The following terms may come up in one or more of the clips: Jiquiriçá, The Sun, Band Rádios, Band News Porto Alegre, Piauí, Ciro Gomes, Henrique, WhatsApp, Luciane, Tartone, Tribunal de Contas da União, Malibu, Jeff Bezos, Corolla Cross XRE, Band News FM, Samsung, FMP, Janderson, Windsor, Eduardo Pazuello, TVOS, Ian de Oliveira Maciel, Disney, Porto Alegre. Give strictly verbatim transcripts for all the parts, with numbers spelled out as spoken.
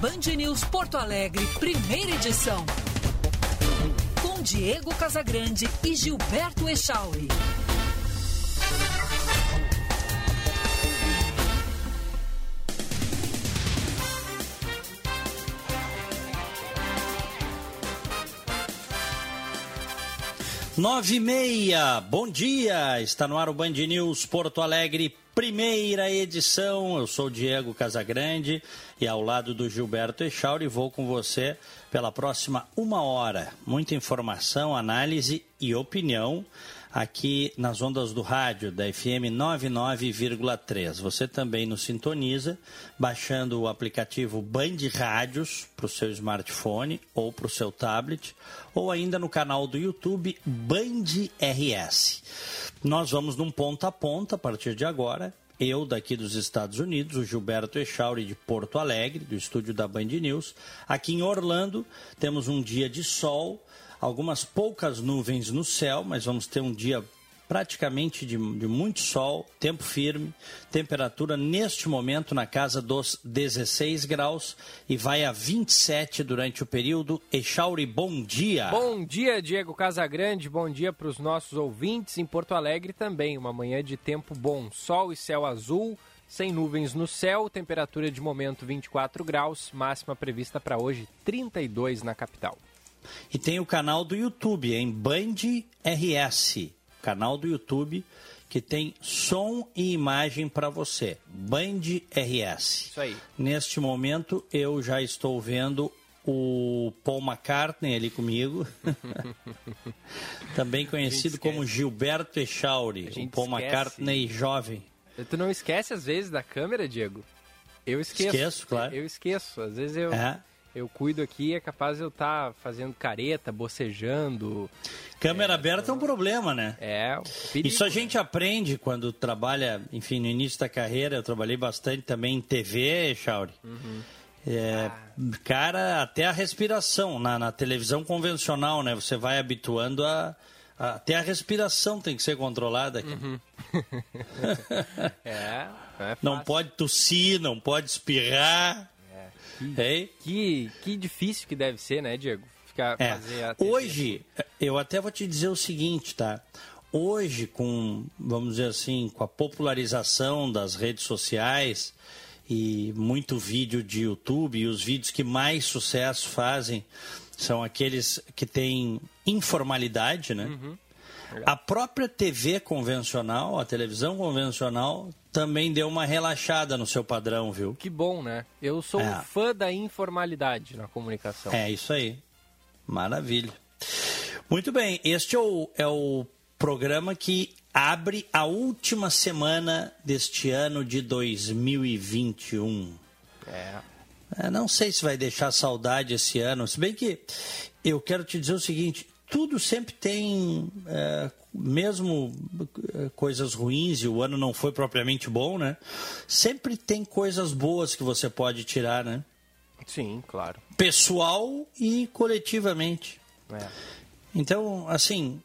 Band News Porto Alegre, primeira edição. Com Diego Casagrande e Gilberto Echauri. Nove e meia, bom dia, está no ar o Band News Porto Alegre, primeira edição. Eu sou o Diego Casagrande e ao lado do Gilberto Echauri vou com você pela próxima uma hora. Muita informação, análise e opinião aqui nas ondas do rádio da F M noventa e nove vírgula três. Você também nos sintoniza baixando o aplicativo Band Rádios para o seu smartphone ou para o seu tablet, ou ainda no canal do YouTube Band R S. Nós vamos num ponta a ponta a partir de agora. Eu daqui dos Estados Unidos, o Gilberto Echauri de Porto Alegre, do estúdio da Band News. Aqui em Orlando temos um dia de sol, algumas poucas nuvens no céu, mas vamos ter um dia praticamente de, de muito sol, tempo firme, temperatura neste momento na casa dos dezesseis graus e vai a vinte e sete durante o período. Echauri, bom dia! Bom dia, Diego Casagrande, bom dia para os nossos ouvintes em Porto Alegre também, uma manhã de tempo bom, sol e céu azul, sem nuvens no céu, temperatura de momento vinte e quatro graus, máxima prevista para hoje trinta e dois na capital. E tem o canal do YouTube, em Band R S, canal do YouTube que tem som e imagem para você, Band R S. Isso aí. Neste momento eu já estou vendo o Paul McCartney ali comigo, também conhecido como Gilberto Echauri, o Paul McCartney jovem. Tu não esquece às vezes da câmera, Diego? Eu esqueço. Esqueço, claro. Eu esqueço, às vezes eu... É. Eu cuido aqui, é capaz de eu estar fazendo careta, bocejando. Câmera é, aberta é um problema, né? É, perigo. Isso a gente aprende quando trabalha, enfim, no início da carreira. Eu trabalhei bastante também em T V, Echauri. Uhum. É, ah. Cara, até a respiração, na, na televisão convencional, né? Você vai habituando a... a até a respiração tem que ser controlada. Aqui. Uhum. é, não é fácil. Não pode tossir, não pode espirrar. Que, que, que difícil que deve ser, né, Diego? Ficar, é. fazer a T V. Hoje, eu até vou te dizer o seguinte, tá? Hoje, com, vamos dizer assim, com a popularização das redes sociais e muito vídeo de YouTube, e os vídeos que mais sucesso fazem são aqueles que têm informalidade, né? Uhum. A própria T V convencional, a televisão convencional, também deu uma relaxada no seu padrão, viu? Que bom, né? Eu sou é. um fã da informalidade na comunicação. É isso aí. Maravilha. Muito bem, este é o, é o programa que abre a última semana deste ano de dois mil e vinte e um. É. é não sei se vai deixar saudade esse ano, se bem que eu quero te dizer o seguinte... Tudo sempre tem, é, mesmo coisas ruins, e o ano não foi propriamente bom, né? Sempre tem coisas boas que você pode tirar, né? Sim, claro. Pessoal e coletivamente. É. Então, assim,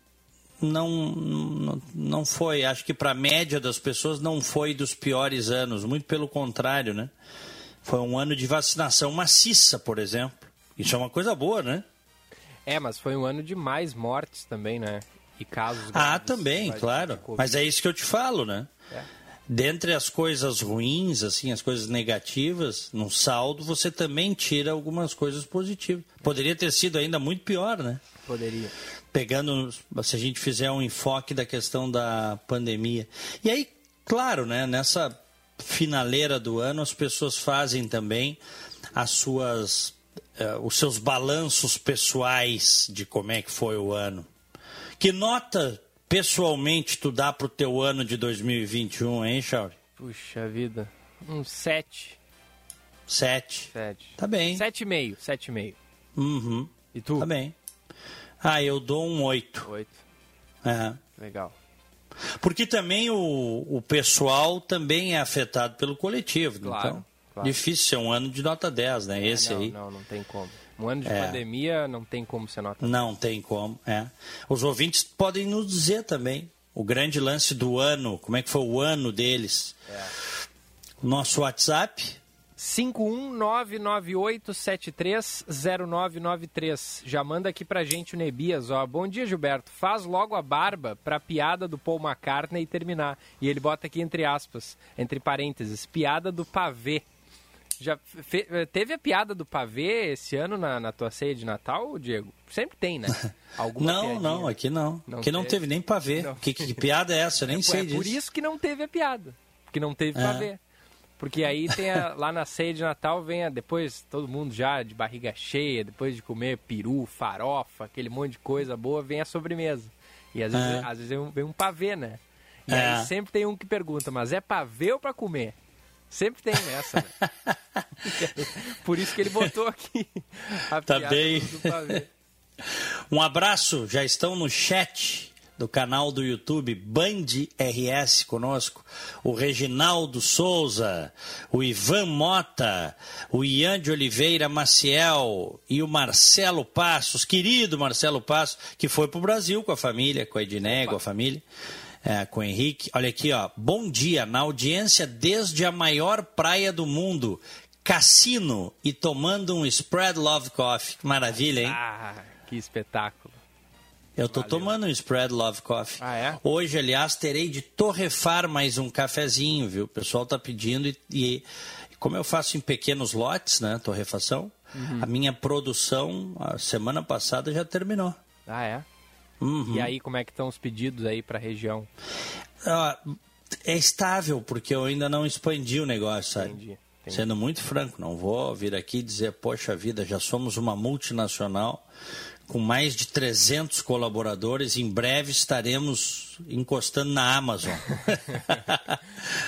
não, não, não foi, acho que para a média das pessoas não foi dos piores anos, muito pelo contrário, né? Foi um ano de vacinação maciça, por exemplo. Isso é uma coisa boa, né? É, mas foi um ano de mais mortes também, né? E casos graves. Ah, também, claro. Mas é isso que eu te falo, né? É. Dentre as coisas ruins, assim, as coisas negativas, no saldo, você também tira algumas coisas positivas. Poderia ter sido ainda muito pior, né? Poderia. Pegando, se a gente fizer um enfoque da questão da pandemia. E aí, claro, né? Nessa finaleira do ano, as pessoas fazem também as suas... Uh, os seus balanços pessoais de como é que foi o ano. Que nota, pessoalmente, tu dá pro teu ano de dois mil e vinte e um, hein, Echauri? Puxa vida, um sete. Sete? Sete. Tá bem. Sete e meio, sete e meio. Uhum. E tu? Tá bem. Ah, eu dou um oito. Oito. Uhum. Legal. Porque também o, o pessoal também é afetado pelo coletivo, claro. Então... Claro. Difícil ser um ano de nota dez, né? É, Esse não, aí. Não, não tem como. Um ano de é. pandemia não tem como ser nota dez. Não tem como, é. Os ouvintes podem nos dizer também o grande lance do ano, como é que foi o ano deles. É. Nosso WhatsApp, cinco um nove nove oito sete três zero nove nove três. Já manda aqui pra gente o Nebias, ó. Bom dia, Gilberto. Faz logo a barba pra piada do Paul McCartney terminar. E ele bota aqui entre aspas, entre parênteses, piada do pavê. Já fe... Teve a piada do pavê esse ano na, na tua ceia de Natal, Diego? Sempre tem, né? Alguma não, piadinha. não, aqui não. não aqui teve. não teve nem pavê. Que, que piada é essa? Eu nem é, sei é disso. É por isso que não teve a piada. Porque não teve é. pavê. Porque aí tem a, lá na ceia de Natal vem a, depois todo mundo já de barriga cheia, depois de comer peru, farofa, aquele monte de coisa boa, vem a sobremesa. E às vezes, é. às vezes vem, um, vem um pavê, né? E é. aí sempre tem um que pergunta, mas é pavê ou pra comer? Sempre tem essa, né? Por isso que ele botou aqui a tá piada bem. do pavê. Um abraço, já estão no chat do canal do YouTube Band R S conosco, o Reginaldo Souza, o Ivan Mota, o Ian de Oliveira Maciel e o Marcelo Passos, querido Marcelo Passos, que foi para o Brasil com a família, com a Edneia, com a família, é, com o Henrique. Olha aqui, ó. Bom dia, na audiência desde a maior praia do mundo, cassino e tomando um Spread Love Coffee. Que maravilha, hein? Ah, que espetáculo. Eu tô Valeu. tomando um Spread Love Coffee. Ah, é? Hoje, aliás, terei de torrefar mais um cafezinho, viu? O pessoal tá pedindo e, e como eu faço em pequenos lotes, né, torrefação, uhum. a minha produção, a semana passada, já terminou. Ah, é? Uhum. E aí, como é que estão os pedidos aí pra região? Ah, é estável, porque eu ainda não expandi o negócio, sabe? Entendi. Entendi. Sendo muito franco, não vou vir aqui dizer, poxa vida, já somos uma multinacional com mais de trezentos colaboradores, em breve estaremos encostando na Amazon.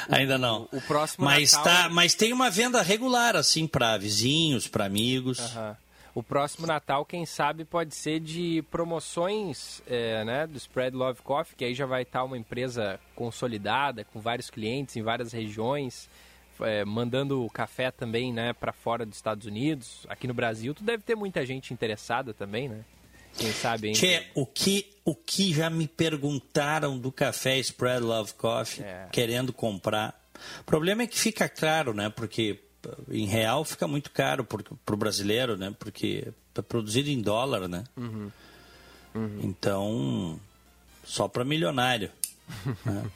Ainda não. O, o próximo mas, Natal... tá, mas tem uma venda regular, assim, para vizinhos, para amigos. Uhum. O próximo Natal, quem sabe, pode ser de promoções é, né, do Spread Love Coffee, que aí já vai estar uma empresa consolidada, com vários clientes em várias regiões, é, mandando café também, né, para fora dos Estados Unidos. Aqui no Brasil, tu deve ter muita gente interessada também, né? Quem sabe, hein? Tchê, o que, o que já me perguntaram do café Spread Love Coffee, é. querendo comprar. O problema é que fica caro, né? Porque em real fica muito caro para o brasileiro, né? Porque é produzido em dólar, né? Uhum. Uhum. Então, só para milionário. É.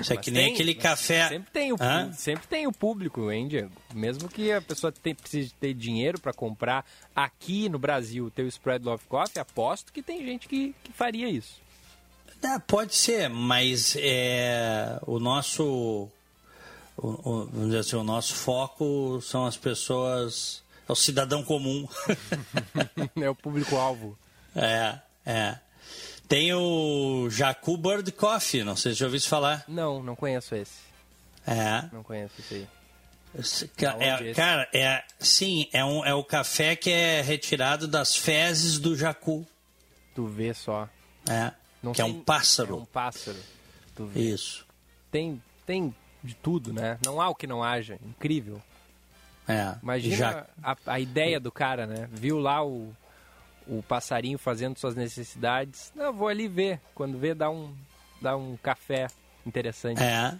Isso é que nem tem, aquele café. Sempre tem, o, sempre tem o público, hein, Diego? Mesmo que a pessoa te, precise ter dinheiro para comprar aqui no Brasil o teu Spread Love Coffee, aposto que tem gente que, que faria isso. É, pode ser, mas é, o nosso o, o, vamos dizer assim, o nosso foco são as pessoas, é o cidadão comum. É o público-alvo. É, é. Tem o Jacu Bird Coffee, não sei se já ouviu falar. Não, não conheço esse. É. Não conheço esse aí. Ca- é, é cara, é, sim, é, um, é o café que é retirado das fezes do jacu. Tu vê só. É, não que tem, é um pássaro. É um pássaro. Tu vê. Isso. Tem, tem de tudo, né? Não há o que não haja. Incrível. É. Imagina já... a, a ideia do cara, né? Viu lá o... o passarinho fazendo suas necessidades. Não, vou ali ver. Quando vê, dá um, dá um café interessante. É.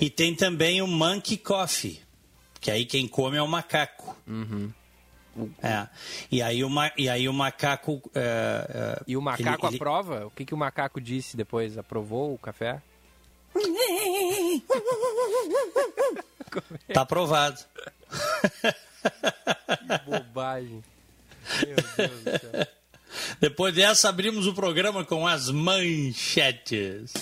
E tem também o Monkey Coffee, que aí quem come é o macaco. Uhum. É. E, aí o ma- e aí o macaco... É, é, e o macaco ele, aprova? Ele... O que, que o macaco disse depois? Aprovou o café? Tá aprovado. Que bobagem. Meu Deus do céu. Depois dessa, abrimos o programa com as manchetes.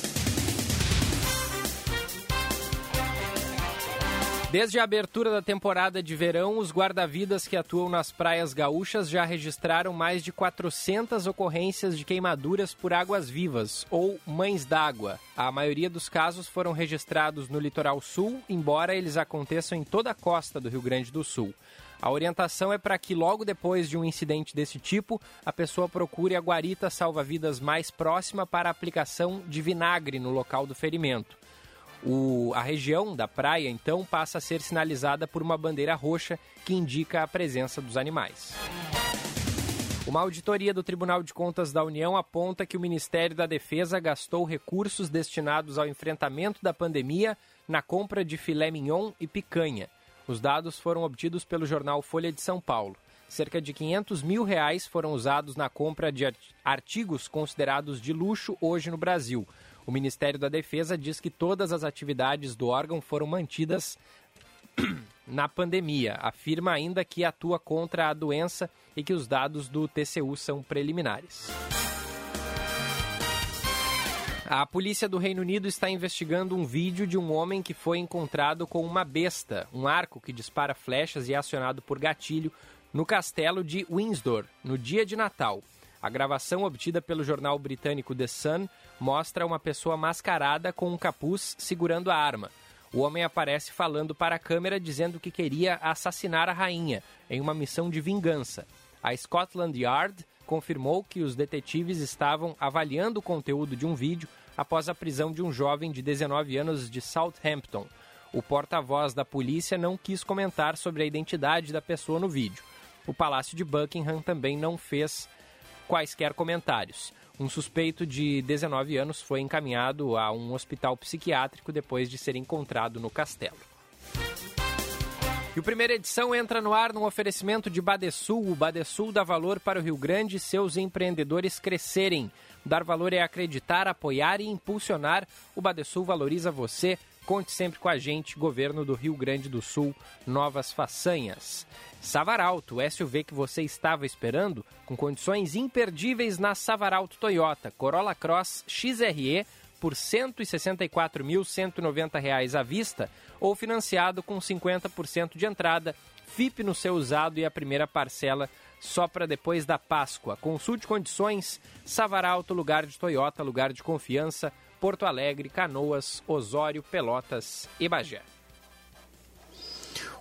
Desde a abertura da temporada de verão, os guarda-vidas que atuam nas praias gaúchas já registraram mais de quatrocentas ocorrências de queimaduras por águas-vivas, ou mães d'água. A maioria dos casos foram registrados no litoral sul, embora eles aconteçam em toda a costa do Rio Grande do Sul. A orientação é para que logo depois de um incidente desse tipo, a pessoa procure a guarita salva-vidas mais próxima para aplicação de vinagre no local do ferimento. O, a região da praia, então, passa a ser sinalizada por uma bandeira roxa que indica a presença dos animais. Uma auditoria do Tribunal de Contas da União aponta que o Ministério da Defesa gastou recursos destinados ao enfrentamento da pandemia na compra de filé mignon e picanha. O Os dados foram obtidos pelo jornal Folha de São Paulo. Cerca de quinhentos mil reais foram usados na compra de artigos considerados de luxo hoje no Brasil. O Ministério da Defesa diz que todas as atividades do órgão foram mantidas na pandemia. Afirma ainda que atua contra a doença e que os dados do T C U são preliminares. A polícia do Reino Unido está investigando um vídeo de um homem que foi encontrado com uma besta, um arco que dispara flechas e é acionado por gatilho, no castelo de Windsor, no dia de Natal. A gravação obtida pelo jornal britânico The Sun mostra uma pessoa mascarada com um capuz segurando a arma. O homem aparece falando para a câmera dizendo que queria assassinar a rainha em uma missão de vingança. A Scotland Yard confirmou que os detetives estavam avaliando o conteúdo de um vídeo após a prisão de um jovem de dezenove anos de Southampton. O porta-voz da polícia não quis comentar sobre a identidade da pessoa no vídeo. O Palácio de Buckingham também não fez quaisquer comentários. Um suspeito de dezenove anos foi encaminhado a um hospital psiquiátrico depois de ser encontrado no castelo. E o Primeira Edição entra no ar num oferecimento de Badesul. O Badesul dá valor para o Rio Grande e seus empreendedores crescerem. Dar valor é acreditar, apoiar e impulsionar. O Badesul valoriza você. Conte sempre com a gente, Governo do Rio Grande do Sul, novas façanhas. Savarauto, o S U V que você estava esperando, com condições imperdíveis na Savarauto Toyota. Corolla Cross X R E por cento e sessenta e quatro mil, cento e noventa reais à vista ou financiado com cinquenta por cento de entrada, F I P no seu usado e a primeira parcela só para depois da Páscoa. Consulte condições, Savarauto, lugar de Toyota, lugar de confiança, Porto Alegre, Canoas, Osório, Pelotas e Bagé.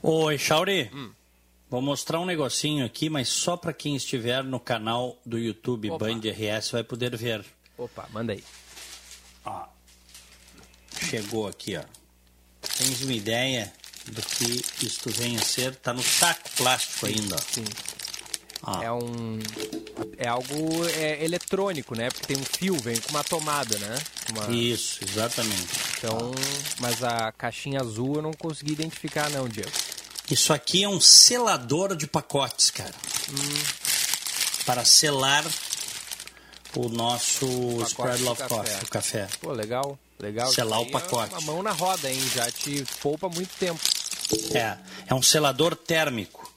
Oi, Echauri. Hum. Vou mostrar um negocinho aqui, mas só para quem estiver no canal do YouTube. Opa. Band R S vai poder ver. Opa, manda aí. Ó, chegou aqui, ó. Tens uma ideia do que isto vem a ser? Tá no saco plástico ainda. Sim. Ó. É um... É algo é, eletrônico, né? Porque tem um fio, vem com uma tomada, né? Uma... Isso, exatamente. Então, mas a caixinha azul eu não consegui identificar não, Diego. Isso aqui é um selador de pacotes, cara. Hum. Para selar o nosso o Spread Love Coffee, o café. Pô, legal, legal. Selar o pacote. É uma mão na roda, hein? Já te poupa muito tempo. É, é um selador térmico.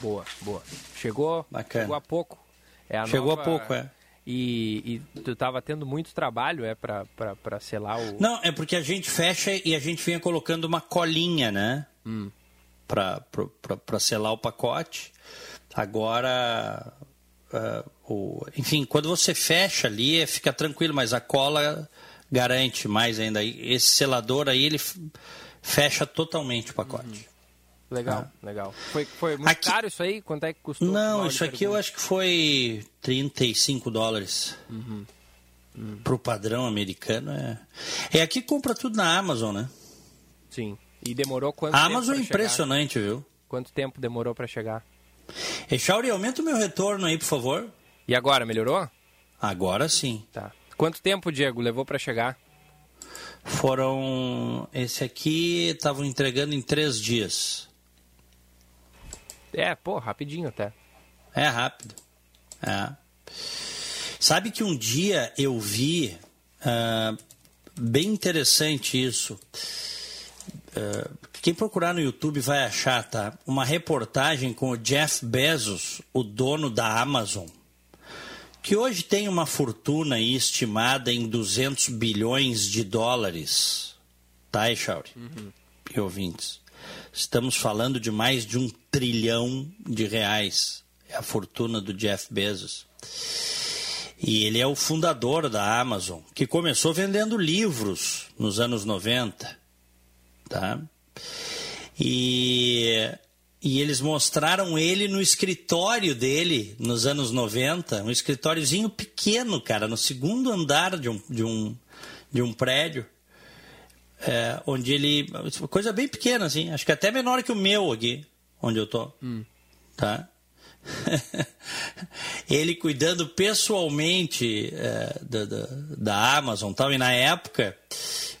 Boa, boa. Chegou, chegou há pouco. É a chegou nova... há pouco, é. E, e tu estava tendo muito trabalho, é, para selar o... Não, é porque a gente fecha e a gente vinha colocando uma colinha, né? Hum. Para selar o pacote. Agora, uh, o... enfim, quando você fecha ali, fica tranquilo, mas a cola garante mais ainda. Esse selador aí, ele fecha totalmente o pacote. Uhum. Legal, ah. legal. Foi, foi muito aqui... caro isso aí? Quanto é que custou? Não, isso aqui eu acho que foi trinta e cinco dólares. Uhum. Uhum. Pro padrão americano é... É aqui que compra tudo na Amazon, né? Sim. E demorou quanto a tempo? A Amazon é impressionante, chegar? Viu? Quanto tempo demorou para chegar? Echauri, aumenta o meu retorno aí, por favor. E agora, melhorou? Agora sim. Tá. Quanto tempo, Diego, levou para chegar? Foram... Esse aqui estavam entregando em três dias. É, pô, rapidinho até. É rápido. É. Sabe que um dia eu vi, uh, bem interessante isso, uh, quem procurar no YouTube vai achar, tá? Uma reportagem com o Jeff Bezos, o dono da Amazon, que hoje tem uma fortuna aí estimada em duzentos bilhões de dólares, tá, Echauri? Uhum. E ouvintes, estamos falando de mais de um trilhão de reais. É a fortuna do Jeff Bezos. E ele é o fundador da Amazon, que começou vendendo livros nos anos noventa. Tá? E, e eles mostraram ele no escritório dele nos anos noventa, um escritóriozinho pequeno, cara, no segundo andar de um, de um, de um prédio. É, onde ele... Coisa bem pequena, assim. Acho que até menor que o meu aqui, onde eu tô. Hum. Tá? Ele cuidando pessoalmente é, da, da, da Amazon e tal. E na época,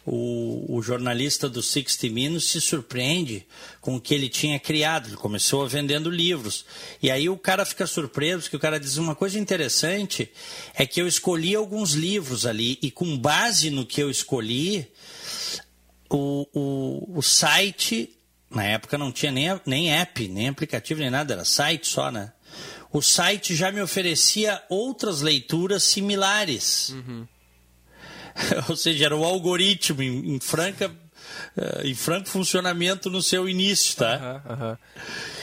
o, o jornalista do sixty minutes se surpreende com o que ele tinha criado. Ele começou vendendo livros. E aí o cara fica surpreso, porque o cara diz uma coisa interessante, é que eu escolhi alguns livros ali, e com base no que eu escolhi, o, o, o site... Na época não tinha nem, nem app, nem aplicativo, nem nada, era site só, né? O site já me oferecia outras leituras similares. Uhum. Ou seja, era o algoritmo em, em, franca, em franco funcionamento no seu início, tá? Uhum, uhum.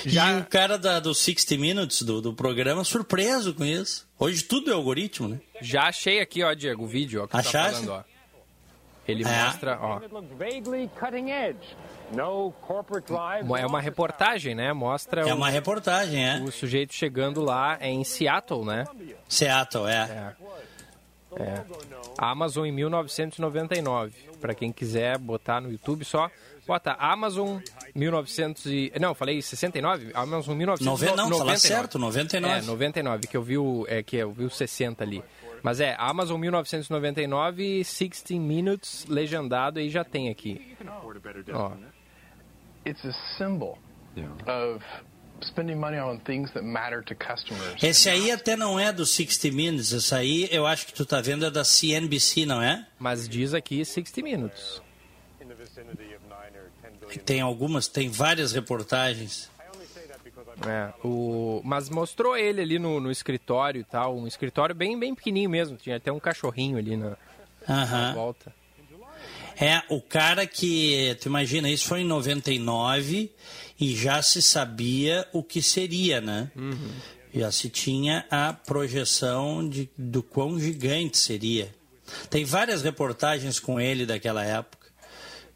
Já... E o cara da, do sixty minutes, do, do programa, surpreso com isso. Hoje tudo é algoritmo, né? Já achei aqui, ó, Diego, o vídeo ó, que você tá falando, ó. Ele é. mostra, ó... É uma reportagem, né? Mostra é uma o, reportagem, é. o sujeito chegando lá em Seattle, né? Seattle, é. é. é. Amazon em mil novecentos e noventa e nove. Para quem quiser botar no YouTube só, bota Amazon mil e novecentos e... Não, falei sessenta e nove? Amazon mil novecentos e noventa e nove. Não, fala certo, noventa e nove. É, noventa e nove, que eu vi o, é, que eu vi o sessenta ali. Mas é, Amazon mil novecentos e noventa e nove, sixty minutes, legendado, aí já tem aqui. Ó. Esse aí até não é do sixty minutes, esse aí eu acho que tu tá vendo é da C N B C, não é? Mas diz aqui sixty minutes. Tem algumas, tem várias reportagens. É, o... Mas mostrou ele ali no, no escritório e tal, um escritório bem, bem pequenininho mesmo, tinha até um cachorrinho ali na, uhum. na volta. É, o cara que, tu imagina, isso foi em noventa e nove e já se sabia o que seria, né? Uhum. Já se tinha a projeção de, do quão gigante seria. Tem várias reportagens com ele daquela época.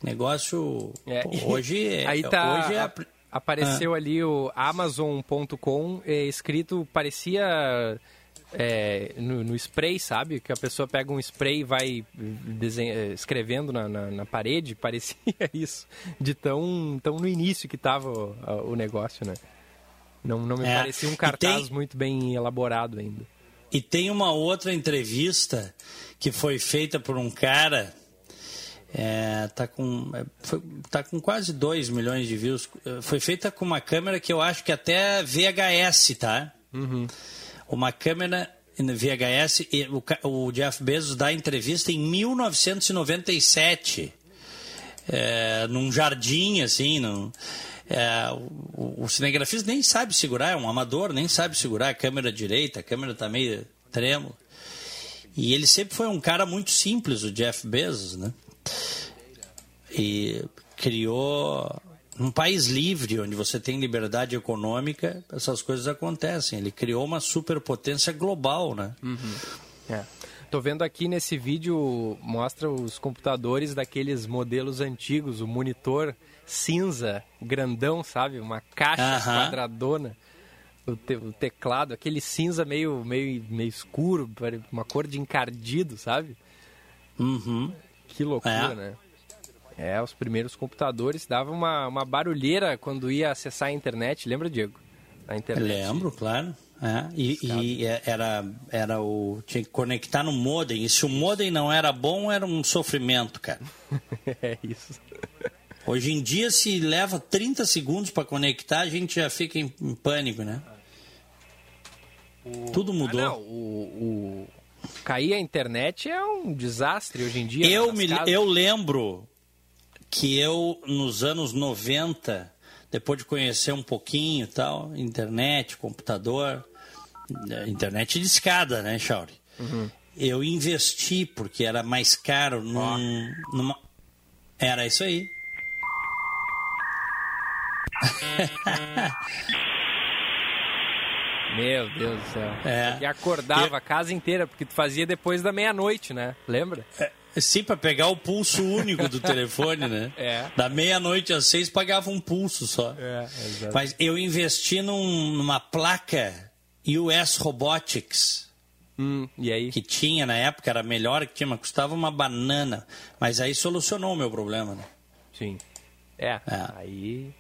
Negócio, é, pô, hoje, aí tá... hoje é... A... Apareceu ah. ali o Amazon ponto com, é, escrito, parecia é, no, no spray, sabe? Que a pessoa pega um spray e vai desenha, escrevendo na, na, na parede, parecia isso, de tão, tão no início que estava o, o negócio, né? Não, não me é. parecia um cartaz tem... muito bem elaborado ainda. E tem uma outra entrevista que foi feita por um cara... É, tá, com, foi, tá com quase dois milhões de views. Foi feita com uma câmera que eu acho que até V H S, tá? Uhum. Uma câmera V H S. E o, o Jeff Bezos dá entrevista em mil novecentos e noventa e sete, é, num jardim, assim. Num, é, o, o cinegrafista nem sabe segurar, é um amador, nem sabe segurar a câmera direita, a câmera tá meio trêmula. E ele sempre foi um cara muito simples, o Jeff Bezos, né? E criou um país livre, onde você tem liberdade econômica, essas coisas acontecem. Ele criou uma superpotência global, né? Uhum. É. Tô vendo aqui nesse vídeo, mostra os computadores daqueles modelos antigos, o monitor cinza, grandão, sabe? Uma caixa uhum. quadradona, o, te, o teclado, aquele cinza meio, meio, meio escuro, uma cor de encardido, sabe? Uhum. Que loucura, é. né? É, os primeiros computadores davam uma, uma barulheira quando ia acessar a internet. Lembra, Diego? A internet. Lembro, claro. É. E, e era, era o... tinha que conectar no modem. E se o modem não era bom, era um sofrimento, cara. É isso. Hoje em dia, se leva trinta segundos para conectar, a gente já fica em, em pânico, né? O... Tudo mudou. Ah, não, o... o... Cair a internet é um desastre hoje em dia. Eu, me, eu lembro que eu, nos anos noventa, depois de conhecer um pouquinho tal, internet, computador, internet de escada, né, Echauri? Uhum. Eu investi, porque era mais caro, num, numa... Era isso aí. Meu Deus do céu. É. E acordava eu... a casa inteira, porque tu fazia depois da meia-noite, né? Lembra? É, sim, para pegar o pulso único do telefone, né? É. Da meia-noite às seis, pagava um pulso só. É, exatamente. Mas eu investi num, numa placa U S Robotics. Hum, e aí? Que tinha na época, era melhor que tinha, mas custava uma banana. Mas aí solucionou o meu problema, né? Sim. É, é. aí...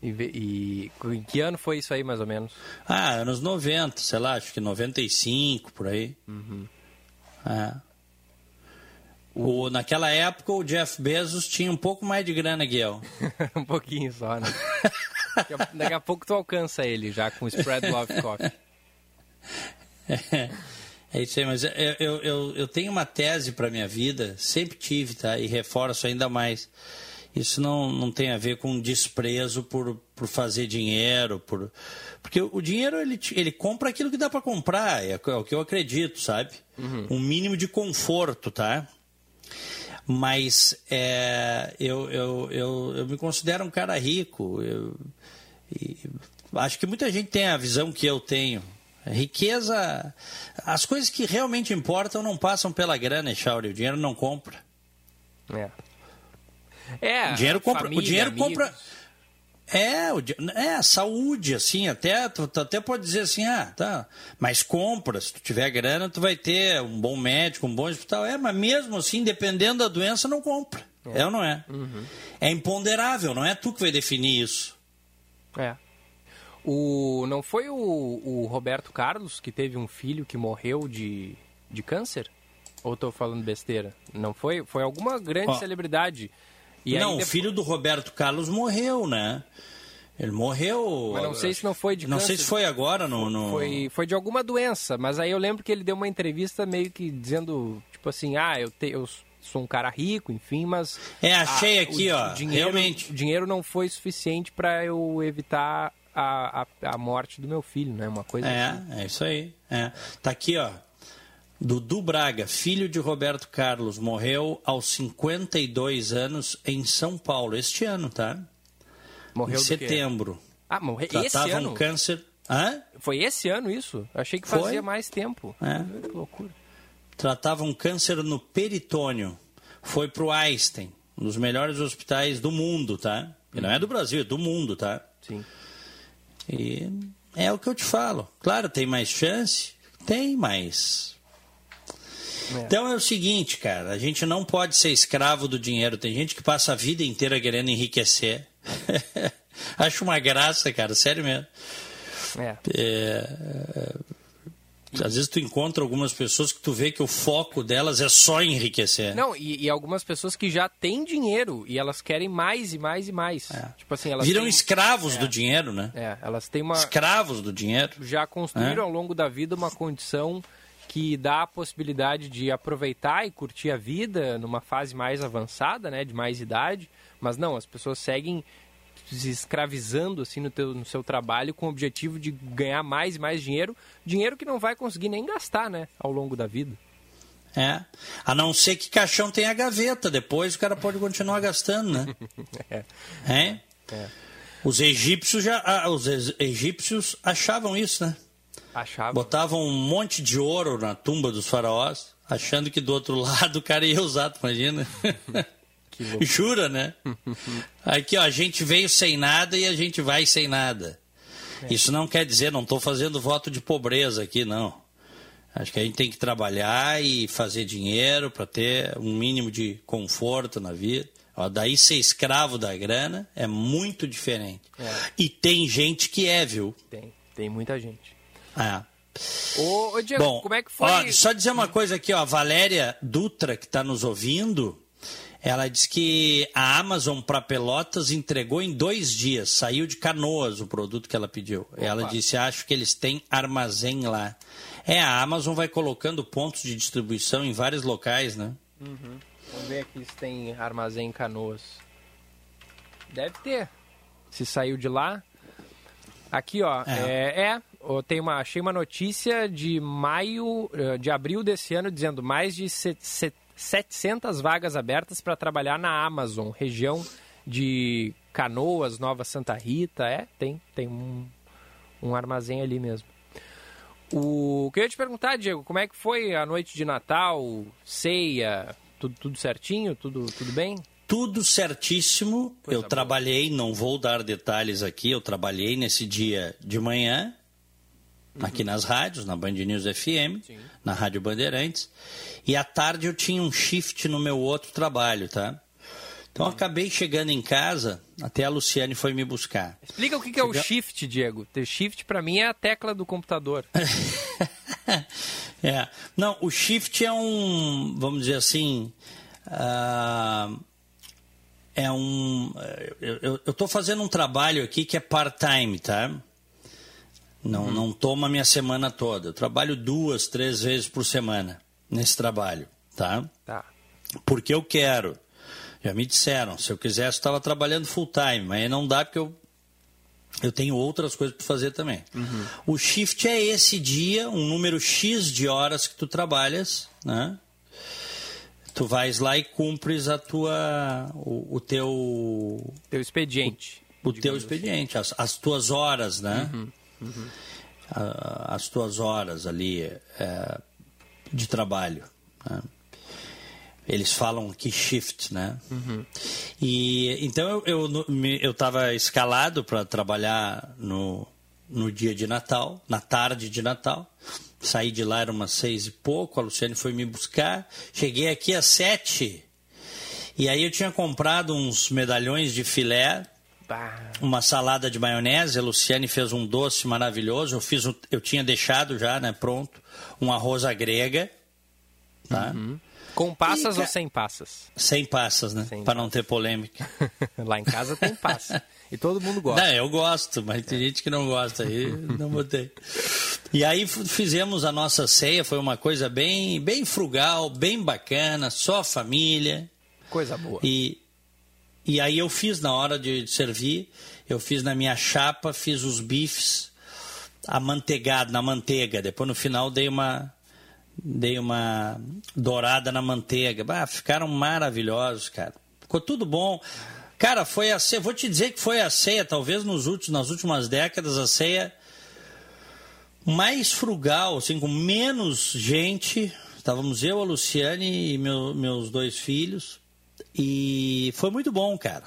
E, e em que ano foi isso aí, mais ou menos? Ah, anos noventa, sei lá, acho que noventa e cinco, por aí. Uhum. É. O, naquela época, o Jeff Bezos tinha um pouco mais de grana que eu. Um pouquinho só, né? Daqui a, daqui a pouco tu alcança ele já com o Spread Love Coffee. É, é isso aí, mas eu, eu, eu, eu tenho uma tese para minha vida, sempre tive, tá? E reforço ainda mais. Isso não, não tem a ver com desprezo por, por fazer dinheiro, por, porque o dinheiro ele, ele compra aquilo que dá para comprar, é, é o que eu acredito, sabe? Uhum. Um mínimo de conforto, tá? Mas é, eu, eu, eu, eu me considero um cara rico. Eu, eu, acho que muita gente tem a visão que eu tenho. A riqueza, as coisas que realmente importam não passam pela grana, Echauri. O dinheiro não compra. É. É, o dinheiro compra. Família, o dinheiro amigos. compra. É, o, é, saúde, assim, até, tu, tu até pode dizer assim, ah, tá, mas compra, se tu tiver grana, tu vai ter um bom médico, um bom hospital, é, mas mesmo assim, dependendo da doença, não compra, é, é ou não é? Uhum. É imponderável, não é tu que vai definir isso. É. O, não foi o, o Roberto Carlos que teve um filho que morreu de, de câncer? Ou tô falando besteira? Não foi? Foi alguma grande Ó. celebridade... E não, depois... o filho do Roberto Carlos morreu, né? Ele morreu... Mas não sei se não foi de câncer. Não sei se foi agora no... no... Foi, foi de alguma doença, mas aí eu lembro que ele deu uma entrevista meio que dizendo, tipo assim, ah, eu, te, eu sou um cara rico, enfim, mas... É, achei a, aqui, o, ó, dinheiro, realmente. O dinheiro não foi suficiente para eu evitar a, a, a morte do meu filho, né? Uma coisa é, assim. É, é isso aí. É. Tá aqui, ó. Dudu Braga, filho de Roberto Carlos, morreu aos cinquenta e dois anos em São Paulo, este ano, tá? Morreu em setembro. Do quê? Ah, morreu esse ano? Tratava um câncer. Hã? Foi esse ano isso? Achei que fazia Foi? mais tempo. É. Que loucura. Tratava um câncer no peritônio. Foi pro Einstein, um dos melhores hospitais do mundo, tá? E não é do Brasil, é do mundo, tá? Sim. E é o que eu te falo. Claro, tem mais chance? Tem mais... Então é o seguinte, cara, a gente não pode ser escravo do dinheiro. Tem gente que passa a vida inteira querendo enriquecer. Acho uma graça, cara, sério mesmo. É. É... Às vezes tu encontra algumas pessoas que tu vê que o foco delas é só enriquecer. Não, e, e algumas pessoas que já têm dinheiro e elas querem mais e mais e mais. É. Tipo assim, elas viram têm... escravos é. do dinheiro, né? É, elas têm uma... Escravos do dinheiro. Já construíram é. ao longo da vida uma condição... que dá a possibilidade de aproveitar e curtir a vida numa fase mais avançada, né, de mais idade, mas não, as pessoas seguem se escravizando assim, no, teu, no seu trabalho com o objetivo de ganhar mais e mais dinheiro, dinheiro que não vai conseguir nem gastar, né, ao longo da vida. É, a não ser que caixão tenha gaveta, depois o cara pode continuar gastando, né? É. É? É. Os egípcios já, os egípcios achavam isso, né? Achava. Botavam um monte de ouro na tumba dos faraós, achando que do outro lado o cara ia usar, tu imagina? Jura, né? Aqui, ó, a gente veio sem nada e a gente vai sem nada. É. Isso não quer dizer, não estou fazendo voto de pobreza aqui, não. Acho que a gente tem que trabalhar e fazer dinheiro para ter um mínimo de conforto na vida. Ó, daí ser escravo da grana é muito diferente. É. E tem gente que é, viu? Tem, tem muita gente. Ah. Ô, ô Diego, Bom, como é que foi? Ó, só dizer uma coisa aqui, ó, a Valéria Dutra, que está nos ouvindo, ela diz que a Amazon para Pelotas entregou em dois dias, saiu de Canoas o produto que ela pediu. Opa. Ela disse, acho que eles têm armazém lá. É, a Amazon vai colocando pontos de distribuição em vários locais, né? Uhum. Vamos ver aqui se tem armazém em Canoas. Deve ter. Se saiu de lá. Aqui, ó, é... é, é... Tem uma, achei uma notícia de maio, de abril desse ano, dizendo mais de setecentas vagas abertas para trabalhar na Amazon, região de Canoas, Nova Santa Rita, é, tem, tem um, um armazém ali mesmo. O que eu ia te perguntar, Diego, como é que foi a noite de Natal, ceia, tudo, tudo certinho, tudo, tudo bem? Tudo certíssimo, coisa eu boa. Trabalhei, não vou dar detalhes aqui, eu trabalhei nesse dia de manhã, aqui nas rádios, na Band News F M, Sim. na Rádio Bandeirantes. E à tarde eu tinha um shift no meu outro trabalho, tá? Então eu acabei chegando em casa, até a Luciane foi me buscar. Explica o que, que é o shift, Diego. O shift pra mim é a tecla do computador. é. Não, o shift é um, vamos dizer assim, Uh, é um, eu estou fazendo um trabalho aqui que é part-time, tá? Não, uhum. não toma minha semana toda. Eu trabalho duas, três vezes por semana nesse trabalho, tá? Tá. Porque eu quero. Já me disseram, se eu quisesse, eu estava trabalhando full-time, mas não dá porque eu, eu tenho outras coisas para fazer também. Uhum. O shift é esse dia, um número X de horas que tu trabalhas, né? Tu vais lá e cumpres a tua, o, o teu... Teu expediente. O, o teu expediente, assim. as, as tuas horas, né? Uhum, uhum. A, as tuas horas ali é, de trabalho. Né? Eles falam que shift, né? Uhum. E, então, eu eu estava escalado para trabalhar no, no dia de Natal, na tarde de Natal. Saí de lá, era umas seis e pouco, a Luciane foi me buscar. Cheguei aqui às sete. E aí eu tinha comprado uns medalhões de filé, bah. Uma salada de maionese. A Luciane fez um doce maravilhoso. Eu, fiz, eu tinha deixado já, né, pronto, um arroz à grega. Tá? Uhum. Com passas e, ou sem passas? Sem passas, né? Para não ter polêmica. Lá em casa tem passas. E todo mundo gosta. Não, eu gosto, mas tem é. gente que não gosta. Aí não botei. E aí fizemos a nossa ceia, foi uma coisa bem, bem frugal, bem bacana, só família. Coisa boa. E, e aí eu fiz na hora de, de servir, eu fiz na minha chapa, fiz os bifes amanteigado, na manteiga. Depois no final dei uma, dei uma dourada na manteiga. Ah, ficaram maravilhosos, cara. Ficou tudo bom. Cara, foi a ceia, vou te dizer que foi a ceia, talvez nos últimos, nas últimas décadas, a ceia... mais frugal, assim, com menos gente. Estávamos eu, a Luciane e meu, meus dois filhos. E foi muito bom, cara.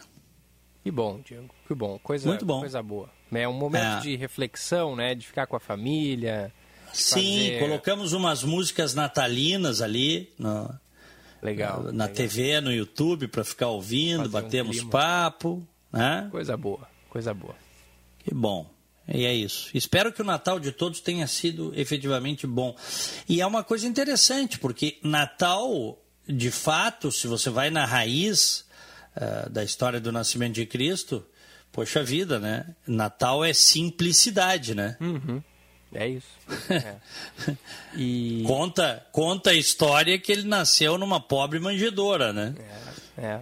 Que bom, Diego. Que bom. Coisa, muito bom. Coisa boa. É um momento é. de reflexão, né? De ficar com a família. Sim, fazer... colocamos umas músicas natalinas ali. No, legal. Na, na legal. T V, no YouTube, para ficar ouvindo. Fazer batemos um papo. Né? Coisa boa, coisa boa. Que bom. E é isso. Espero que o Natal de todos tenha sido efetivamente bom. E é uma coisa interessante, porque Natal, de fato, se você vai na raiz uh, da história do nascimento de Cristo, poxa vida, né? Natal é simplicidade, né? Uhum. É isso. É. E... Conta, conta a história que ele nasceu numa pobre manjedoura, né? É, é.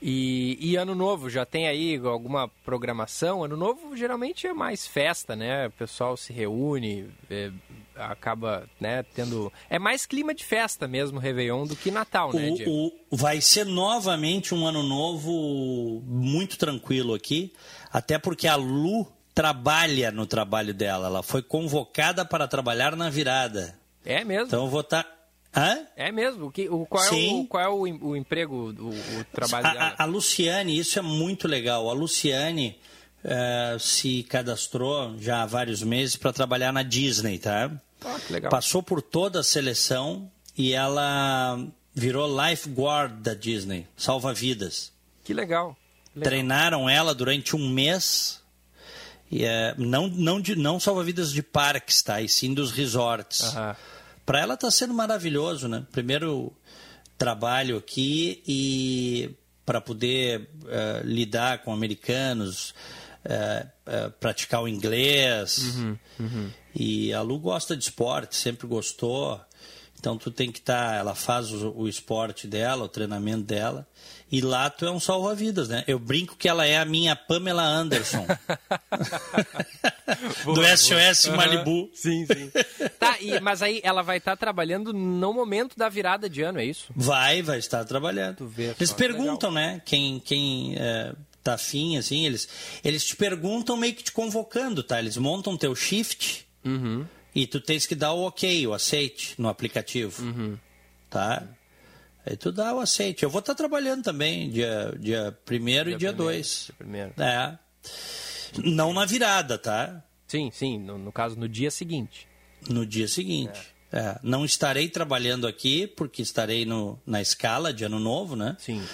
E, e Ano Novo, já tem aí alguma programação? Ano Novo geralmente é mais festa, né? O pessoal se reúne, é, acaba, né, tendo... É mais clima de festa mesmo, Réveillon, do que Natal, né, Diego? O, o, vai ser novamente um Ano Novo muito tranquilo aqui, até porque a Lu trabalha no trabalho dela. Ela foi convocada para trabalhar na virada. É mesmo? Então eu vou estar... Tá... Hã? É mesmo? Que, o, qual, é o, qual é o, o emprego, o, o trabalho a, dela? A Luciane, isso é muito legal. A Luciane uh, se cadastrou já há vários meses para trabalhar na Disney, tá? Ah, que legal. Passou por toda a seleção e ela virou lifeguard da Disney, salva-vidas. Que legal. Que legal. Treinaram ela durante um mês, e, uh, não, não, de, não salva-vidas de parques, tá? E sim dos resorts. Aham. Para ela está sendo maravilhoso, né? Primeiro trabalho aqui e para poder uh, lidar com americanos, uh, uh, praticar o inglês. Uhum, uhum. E a Lu gosta de esporte, sempre gostou. Então tu tem que estar... Tá, ela faz o, o esporte dela, o treinamento dela. E lá tu é um salva-vidas, né? Eu brinco que ela é a minha Pamela Anderson. Do boa, S O S boa. Malibu. Uhum. Sim, sim. Tá, e, mas aí ela vai estar tá trabalhando no momento da virada de ano, é isso? Vai, vai estar trabalhando. Vê, eles perguntam, legal. Né? Quem, quem é, tá afim, assim, eles, eles te perguntam meio que te convocando, tá? Eles montam teu shift uhum. e tu tens que dar o ok, o aceite no aplicativo. Uhum. Tá? Aí tu dá o aceite. Eu vou estar tá trabalhando também, dia um dia dia e dia dois. É. Não na virada, tá? Sim, sim. No, no caso, no dia seguinte. No dia seguinte. É. É. Não estarei trabalhando aqui, porque estarei no, na escala de Ano Novo, né? Sim.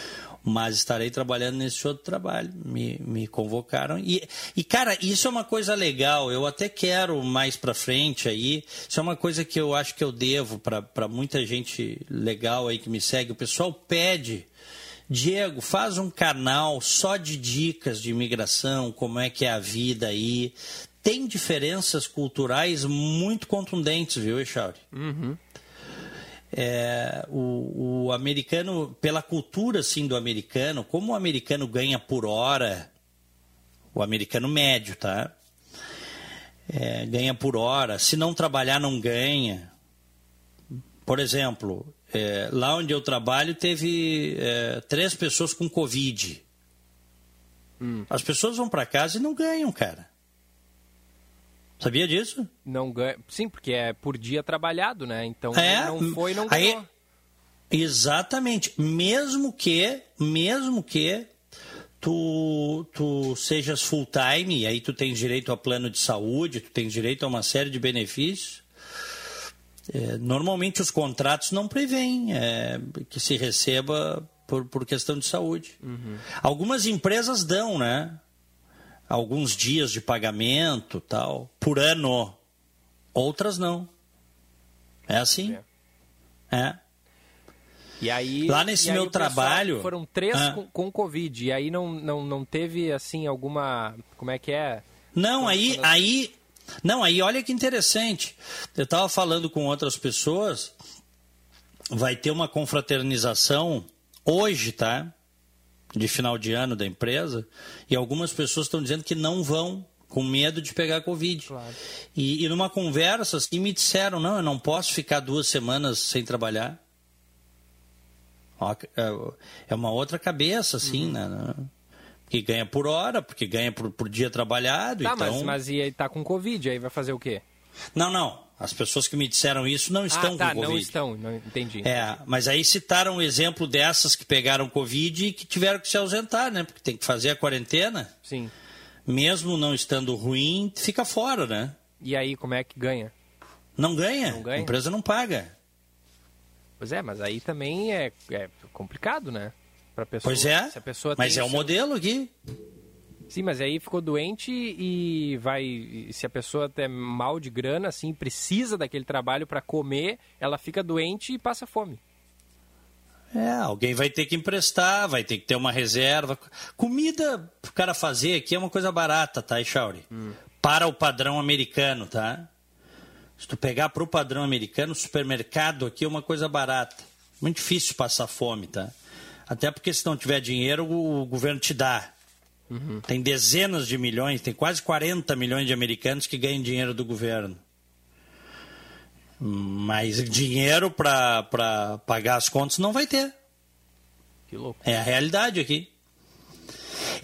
mas estarei trabalhando nesse outro trabalho. Me, me convocaram. E, e, cara, isso é uma coisa legal. Eu até quero mais pra frente aí. Isso é uma coisa que eu acho que eu devo pra, pra muita gente legal aí que me segue. O pessoal pede... Diego, faz um canal só de dicas de imigração, como é que é a vida aí. Tem diferenças culturais muito contundentes, viu, Echauri? Uhum. É, o, o americano, pela cultura assim, do americano, como o americano ganha por hora, o americano médio, tá? É, ganha por hora, se não trabalhar não ganha. Por exemplo... É, lá onde eu trabalho, teve é, três pessoas com Covid. Hum. As pessoas vão para casa e não ganham, cara. Sabia disso? Não ganha. Sim, porque é por dia trabalhado, né? Então, é, não foi, não ganhou. Aí, exatamente. Mesmo que, mesmo que tu, tu sejas full-time, aí tu tens direito a plano de saúde, tu tens direito a uma série de benefícios... É, normalmente os contratos não prevêem é, que se receba por, por questão de saúde. Uhum. Algumas empresas dão, né? Alguns dias de pagamento, tal, por ano. Outras não. É assim? É. é. E aí, lá nesse e meu aí trabalho... Foram três ah, com, com Covid. E aí não, não, não teve, assim, alguma... Como é que é? Não, como, aí... Quando... aí... Não, aí olha que interessante. Eu estava falando com outras pessoas, vai ter uma confraternização hoje, tá? De final de ano da empresa, e algumas pessoas estão dizendo que não vão, com medo de pegar Covid. Claro. E, e numa conversa, assim, me disseram, não, eu não posso ficar duas semanas sem trabalhar. Ó, é uma outra cabeça, assim, uhum. né? Porque ganha por hora, porque ganha por, por dia trabalhado. Tá, então... mas, mas e aí tá com Covid, aí vai fazer o quê? Não, não. As pessoas que me disseram isso não estão ah, tá, com Covid. Ah, não estão, não, entendi. É, mas aí citaram o exemplo dessas que pegaram Covid e que tiveram que se ausentar, né? Porque tem que fazer a quarentena. Sim. Mesmo não estando ruim, fica fora, né? E aí, como é que ganha? Não ganha. Não ganha? A empresa não paga. Pois é, mas aí também é, é complicado, né? Pra pessoa, pois é, se a pessoa mas é o seu... modelo aqui. Sim, mas aí ficou doente e vai... Se a pessoa é mal de grana, assim, precisa daquele trabalho para comer, ela fica doente e passa fome. É, alguém vai ter que emprestar, vai ter que ter uma reserva. Comida pro cara fazer aqui é uma coisa barata, tá, Echauri? Hum. Para o padrão americano, tá? Se tu pegar pro padrão americano, supermercado aqui é uma coisa barata. Muito difícil passar fome, tá? Até porque se não tiver dinheiro, o governo te dá. Uhum. Tem dezenas de milhões, tem quase quarenta milhões de americanos que ganham dinheiro do governo. Mas dinheiro para pagar as contas não vai ter. Que louco. É a realidade aqui.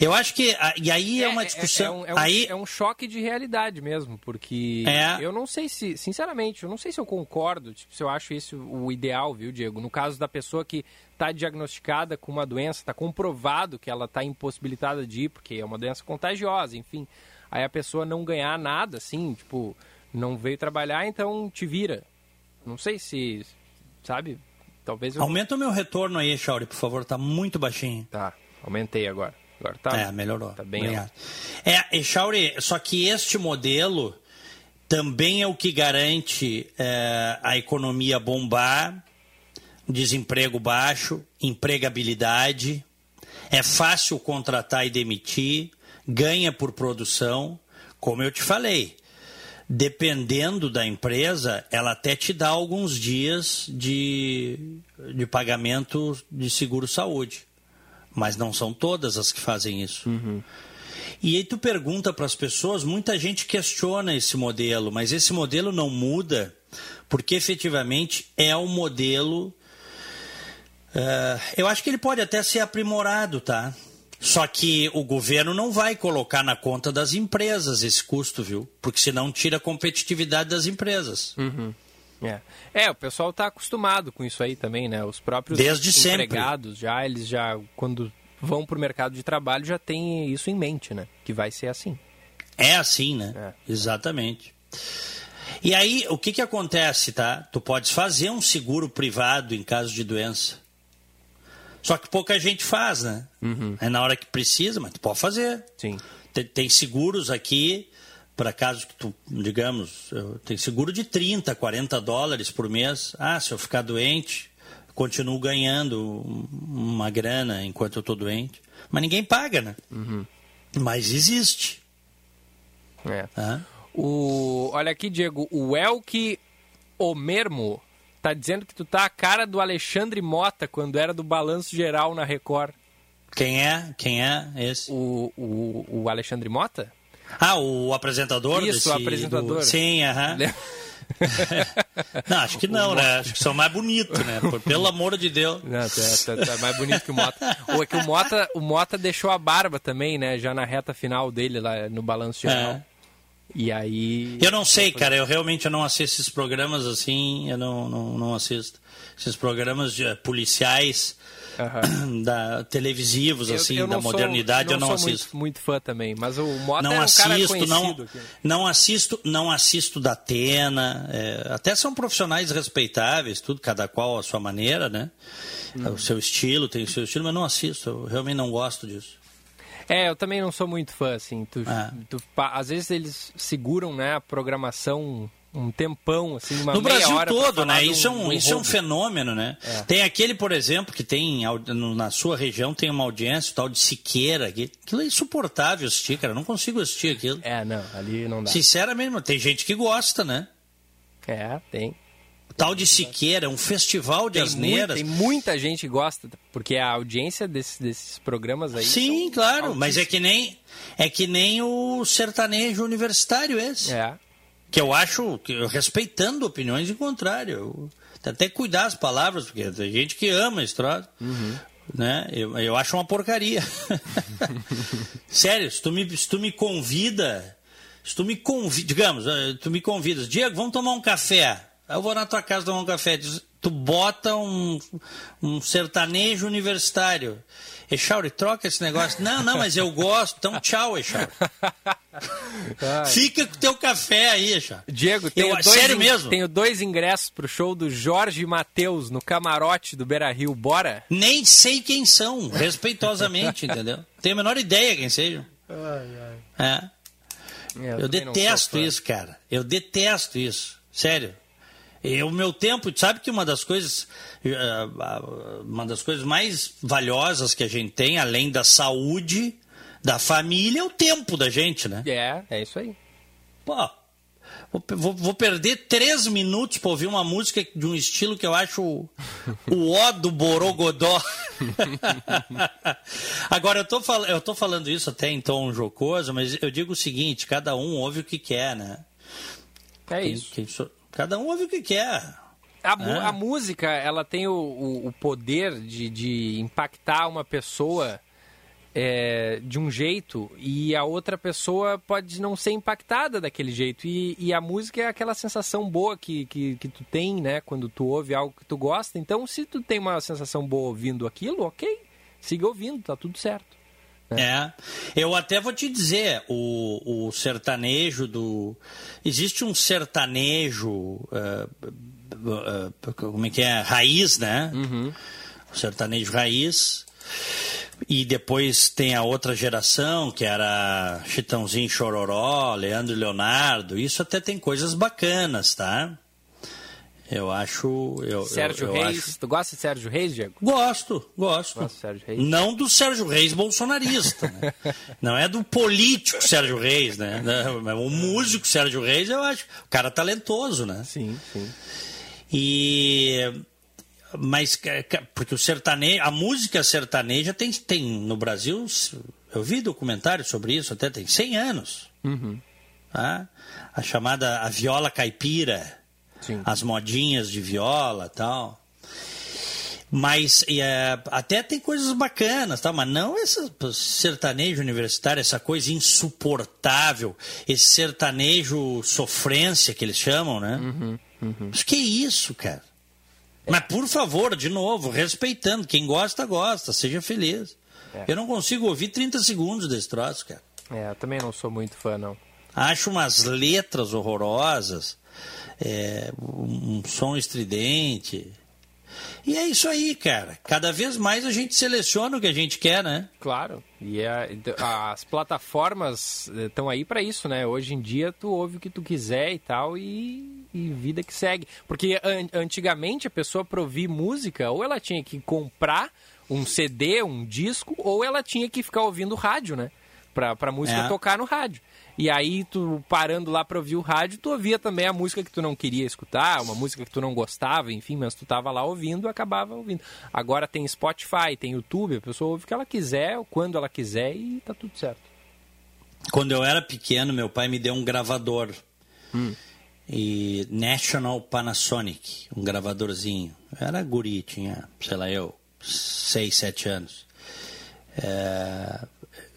Eu acho que... E aí é, é uma discussão... É, é, um, é, um, aí... é um choque de realidade mesmo, porque é. eu não sei se... Sinceramente, eu não sei se eu concordo, tipo, se eu acho isso o ideal, viu, Diego? No caso da pessoa que está diagnosticada com uma doença, está comprovado que ela está impossibilitada de ir, porque é uma doença contagiosa, enfim. Aí a pessoa não ganhar nada, assim, tipo, não veio trabalhar, então te vira. Não sei se... Sabe? Talvez... Eu... Aumenta o meu retorno aí, Echauri, por favor, tá muito baixinho. Tá, aumentei agora. Agora tá, é, melhorou. Tá bem alto. É, Echauri, só que este modelo também é o que garante é, a economia bombar, desemprego baixo, empregabilidade, é fácil contratar e demitir, ganha por produção, como eu te falei. Dependendo da empresa, ela até te dá alguns dias de, de pagamento de seguro-saúde. Mas não são todas as que fazem isso. Uhum. E aí tu pergunta para as pessoas, muita gente questiona esse modelo, mas esse modelo não muda, porque efetivamente é um modelo... Uh, eu acho que ele pode até ser aprimorado, tá? Só que o governo não vai colocar na conta das empresas esse custo, viu? Porque senão tira a competitividade das empresas. Uhum. É. é, o pessoal está acostumado com isso aí também, né? Os próprios Desde empregados, sempre. já eles já, quando vão para o mercado de trabalho, já tem isso em mente, né? Que vai ser assim. É assim, né? É. Exatamente. E aí, o que que acontece, tá? Tu podes fazer um seguro privado em caso de doença. Só que pouca gente faz, né? Uhum. É na hora que precisa, mas tu pode fazer. Sim. Tem, tem seguros aqui, para caso que tu, digamos, tem seguro de trinta, quarenta dólares por mês. Ah, se eu ficar doente, continuo ganhando uma grana enquanto eu estou doente. Mas ninguém paga, né? Uhum. Mas existe. É. Ah. O... Olha aqui, Diego, o Elke Omermo tá dizendo que tu tá a cara do Alexandre Mota quando era do Balanço Geral na Record. Quem é? Quem é esse? O, o, o Alexandre Mota? Ah, o apresentador? Isso, desse, o apresentador. Do... Sim, aham. Não, acho que não, né? Acho que são mais bonitos, né? Pelo amor de Deus. Não, tá, tá, tá mais bonito que o Mota. Ou é que o Mota, o Mota deixou a barba também, né? Já na reta final dele lá no Balanço Geral. É. E aí... Eu não sei, cara, eu realmente não assisto esses programas assim, eu não, não, não assisto esses programas de, policiais, uhum, da, televisivos, eu, assim, eu da modernidade, sou, eu não, eu não sou assisto. Muito, muito fã também, mas o Mota não é um assisto, cara conhecido não, aqui. Não assisto, não assisto da Atena, é, até são profissionais respeitáveis, tudo, cada qual a sua maneira, né? Uhum. O seu estilo, tem o seu estilo, mas não assisto, eu realmente não gosto disso. É, eu também não sou muito fã, assim, tu, ah. tu, às vezes eles seguram, né, a programação um tempão, assim, uma no meia Brasil hora todo, né, isso, um, é um, isso é um fenômeno, né, é. Tem aquele, por exemplo, que tem, na sua região, tem uma audiência tal de Siqueira, aquilo é insuportável assistir, cara, eu não consigo assistir aquilo. É, não, ali não dá. Sinceramente, tem gente que gosta, né. É, tem. Tal de Siqueira, um festival de tem asneiras. Muita, tem muita gente que gosta, porque a audiência desses, desses programas aí... Sim, claro, altíssimas. Mas é que, nem, é que nem o sertanejo universitário esse. É. Que eu acho, que eu, respeitando opiniões, em contrário. Eu, até cuidar as palavras, porque tem gente que ama esse troço. Uhum. Né? Eu, eu acho uma porcaria. Sério, se tu me, se tu me convida, se tu me convida, digamos, tu me convidas, Diego, vamos tomar um café. Eu vou na tua casa tomar um café. Tu bota um, um sertanejo universitário. Echauri, troca esse negócio. Não, não, mas eu gosto. Então tchau, Echauri. Fica com o teu café aí, Echauri. Diego, tenho, eu, dois, sério mesmo? Tenho dois ingressos pro show do Jorge Mateus no camarote do Beira Rio. Bora? Nem sei quem são, respeitosamente, entendeu? Tenho a menor ideia quem sejam. Ai, ai. É. Eu, eu detesto isso, cara. Eu detesto isso. Sério. O meu tempo, sabe que uma das coisas uma das coisas mais valiosas que a gente tem, além da saúde, da família, é o tempo da gente, né? É, é isso aí. Pô, vou, vou perder três minutos pra ouvir uma música de um estilo que eu acho o, o ó do Borogodó. Agora, eu tô, fal- eu tô falando isso até em tom jocoso, mas eu digo o seguinte, cada um ouve o que quer, né? É isso. Quem, quem so- Cada um ouve o que quer. A, mu- é. a música, ela tem o, o, o poder de, de impactar uma pessoa é, de um jeito e a outra pessoa pode não ser impactada daquele jeito. E, e a música é aquela sensação boa que, que, que tu tem, né? Quando tu ouve algo que tu gosta. Então, se tu tem uma sensação boa ouvindo aquilo, ok, siga ouvindo, tá tudo certo. É, eu até vou te dizer, o, o sertanejo do... Existe um sertanejo, uh, uh, uh, como é que é? Raiz, né? Uhum. O sertanejo raiz. E depois tem a outra geração, que era Chitãozinho Chororó, Leandro e Leonardo. Isso até tem coisas bacanas, tá? Eu acho... Eu, Sérgio eu, eu Reis. Acho... Tu gosta de Sérgio Reis, Diego? Gosto, gosto. Gosto de Sérgio Reis. Não do Sérgio Reis bolsonarista, né? Não é do político Sérgio Reis, né? O músico Sérgio Reis, eu acho. O cara talentoso, né? Sim, sim. E... Mas, porque o sertanejo... A música sertaneja tem, tem no Brasil... Eu vi documentário sobre isso, até tem cem anos. Uhum. Tá? A chamada... A viola caipira... Sim. As modinhas de viola e tal. Mas é, até tem coisas bacanas, tá? Mas não esse sertanejo universitário, essa coisa insuportável, esse sertanejo sofrência que eles chamam, né? Uhum, uhum. Mas que isso, cara? É. Mas por favor, de novo, respeitando, quem gosta, gosta, seja feliz. É. Eu não consigo ouvir trinta segundos desse troço, cara. É, eu também não sou muito fã, não. Acho umas letras horrorosas. É, um som estridente. E é isso aí, cara. Cada vez mais a gente seleciona o que a gente quer, né? Claro. E a, as plataformas estão aí para isso, né? Hoje em dia tu ouve o que tu quiser e tal, e, e vida que segue. Porque an- antigamente a pessoa para ouvir música, ou ela tinha que comprar um C D, um disco, ou ela tinha que ficar ouvindo rádio, né? Pra, pra música é. tocar no rádio. E aí, tu parando lá pra ouvir o rádio, tu ouvia também a música que tu não queria escutar, uma música que tu não gostava, enfim, mas tu tava lá ouvindo, acabava ouvindo. Agora tem Spotify, tem YouTube, a pessoa ouve o que ela quiser, quando ela quiser, e tá tudo certo. Quando eu era pequeno, meu pai me deu um gravador. Hum. E National Panasonic, um gravadorzinho. Eu era guri, tinha, sei lá, eu, seis, sete anos. É...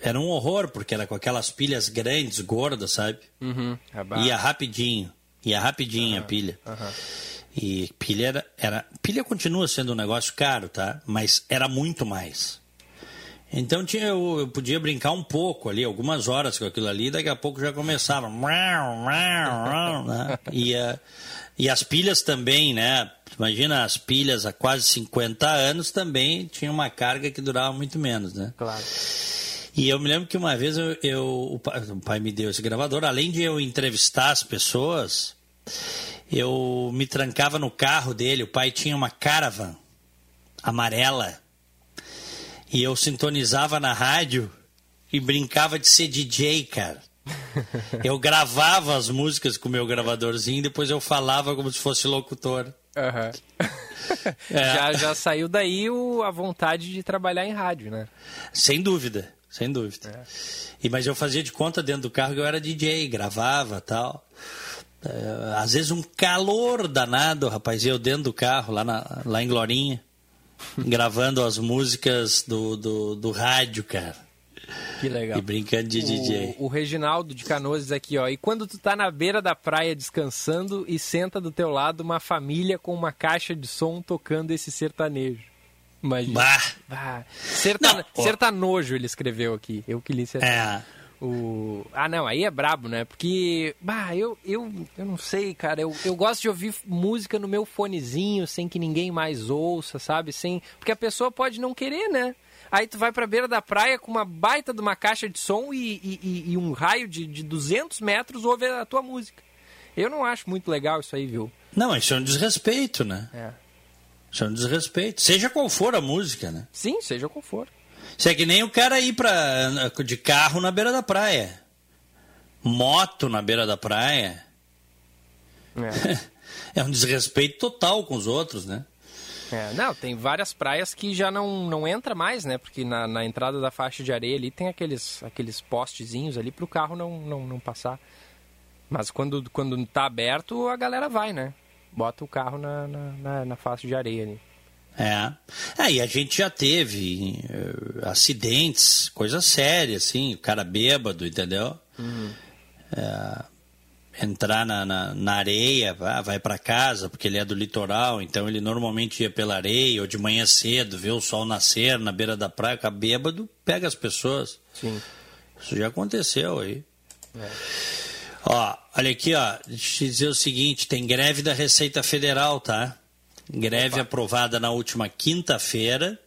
Era um horror, porque era com aquelas pilhas grandes, gordas, sabe? Uhum. Ia rapidinho. Ia rapidinho uhum. a pilha. Uhum. E pilha era, era... Pilha continua sendo um negócio caro, tá? Mas era muito mais. Então tinha, eu, eu podia brincar um pouco ali, algumas horas com aquilo ali, daqui a pouco já começava. né? e, uh, e as pilhas também, né? Imagina, as pilhas há quase cinquenta anos também tinham uma carga que durava muito menos, né? Claro. E eu me lembro que uma vez eu, eu, o, pai, o pai me deu esse gravador. Além de eu entrevistar as pessoas, eu me trancava no carro dele. O pai tinha uma Caravan amarela. E eu sintonizava na rádio e brincava de ser D J, cara. Eu gravava as músicas com o meu gravadorzinho e depois eu falava como se fosse locutor. Uhum. É. Já, já saiu daí o, a vontade de trabalhar em rádio, né? Sem dúvida. Sem dúvida. É. E, mas eu fazia de conta dentro do carro que eu era D J, gravava e tal. É, às vezes um calor danado, rapaz, eu dentro do carro, lá, na, lá em Glorinha, gravando as músicas do, do, do rádio, cara. Que legal. E brincando de o, D J. O Reginaldo de Canoas aqui, ó. E quando tu tá na beira da praia descansando e senta do teu lado uma família com uma caixa de som tocando esse sertanejo. Imagina. Bah. Bah. Sertano... Não, sertanojo, ele escreveu aqui. Eu que li sertanojo. É. O... Ah, não, aí é brabo, né? Porque, bah, eu, eu, eu não sei, cara. Eu, eu gosto de ouvir música no meu fonezinho, sem que ninguém mais ouça, sabe? Sem... Porque a pessoa pode não querer, né? Aí tu vai pra beira da praia com uma baita de uma caixa de som e, e, e um raio de, de duzentos metros ouve a tua música. Eu não acho muito legal isso aí, viu? Não, isso é um desrespeito, né? É. Isso é um desrespeito. Seja qual for a música, né? Sim, seja qual for. Isso é que nem o cara ir pra, de carro na beira da praia. Moto na beira da praia. É, é um desrespeito total com os outros, né? É, não, tem várias praias que já não, não entra mais, né? Porque na, na entrada da faixa de areia ali tem aqueles, aqueles postezinhos ali pro carro não, não, não passar. Mas quando, quando tá aberto, a galera vai, né? Bota o carro na, na, na, na face de areia ali. É. É, e a gente já teve uh, acidentes, coisa séria, assim, o cara bêbado, entendeu? Uhum. É, entrar na, na, na areia, vai pra casa, porque ele é do litoral, então ele normalmente ia pela areia, ou de manhã cedo, vê o sol nascer na beira da praia, fica bêbado, pega as pessoas. Sim. Isso já aconteceu aí. É. Ó, olha aqui, ó, deixa eu dizer o seguinte, tem greve da Receita Federal, tá? Greve Opa. aprovada na última quinta-feira,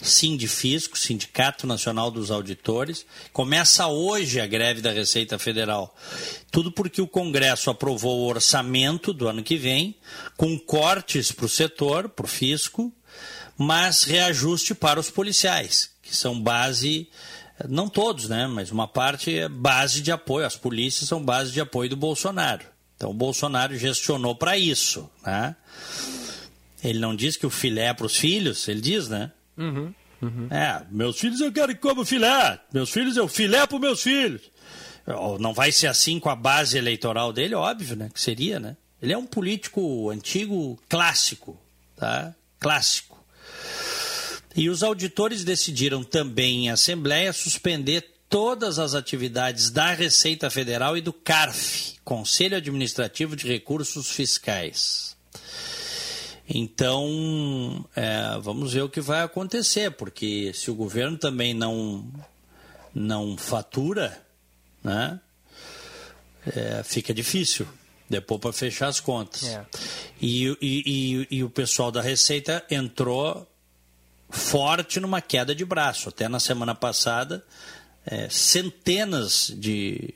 Sindifisco, Sindicato Nacional dos Auditores, começa hoje a greve da Receita Federal. Tudo porque o Congresso aprovou o orçamento do ano que vem, com cortes para o setor, para o fisco, mas reajuste para os policiais, que são base... Não todos, né? Mas uma parte é base de apoio. As polícias são base de apoio do Bolsonaro. Então, o Bolsonaro gestionou para isso, né? Ele não diz que o filé é para os filhos, ele diz, né? Uhum, uhum. É, meus filhos eu quero que como filé. Meus filhos eu filé para meus filhos. Não vai ser assim com a base eleitoral dele, óbvio, né? Que seria, né? Ele é um político antigo clássico, tá? Clássico. E os auditores decidiram também em Assembleia suspender todas as atividades da Receita Federal e do CARF, Conselho Administrativo de Recursos Fiscais. Então, é, vamos ver o que vai acontecer, porque se o governo também não, não fatura, né, é, fica difícil. Depois para fechar as contas. É. E, e, e, e o pessoal da Receita entrou forte numa queda de braço. Até na semana passada, é, centenas de,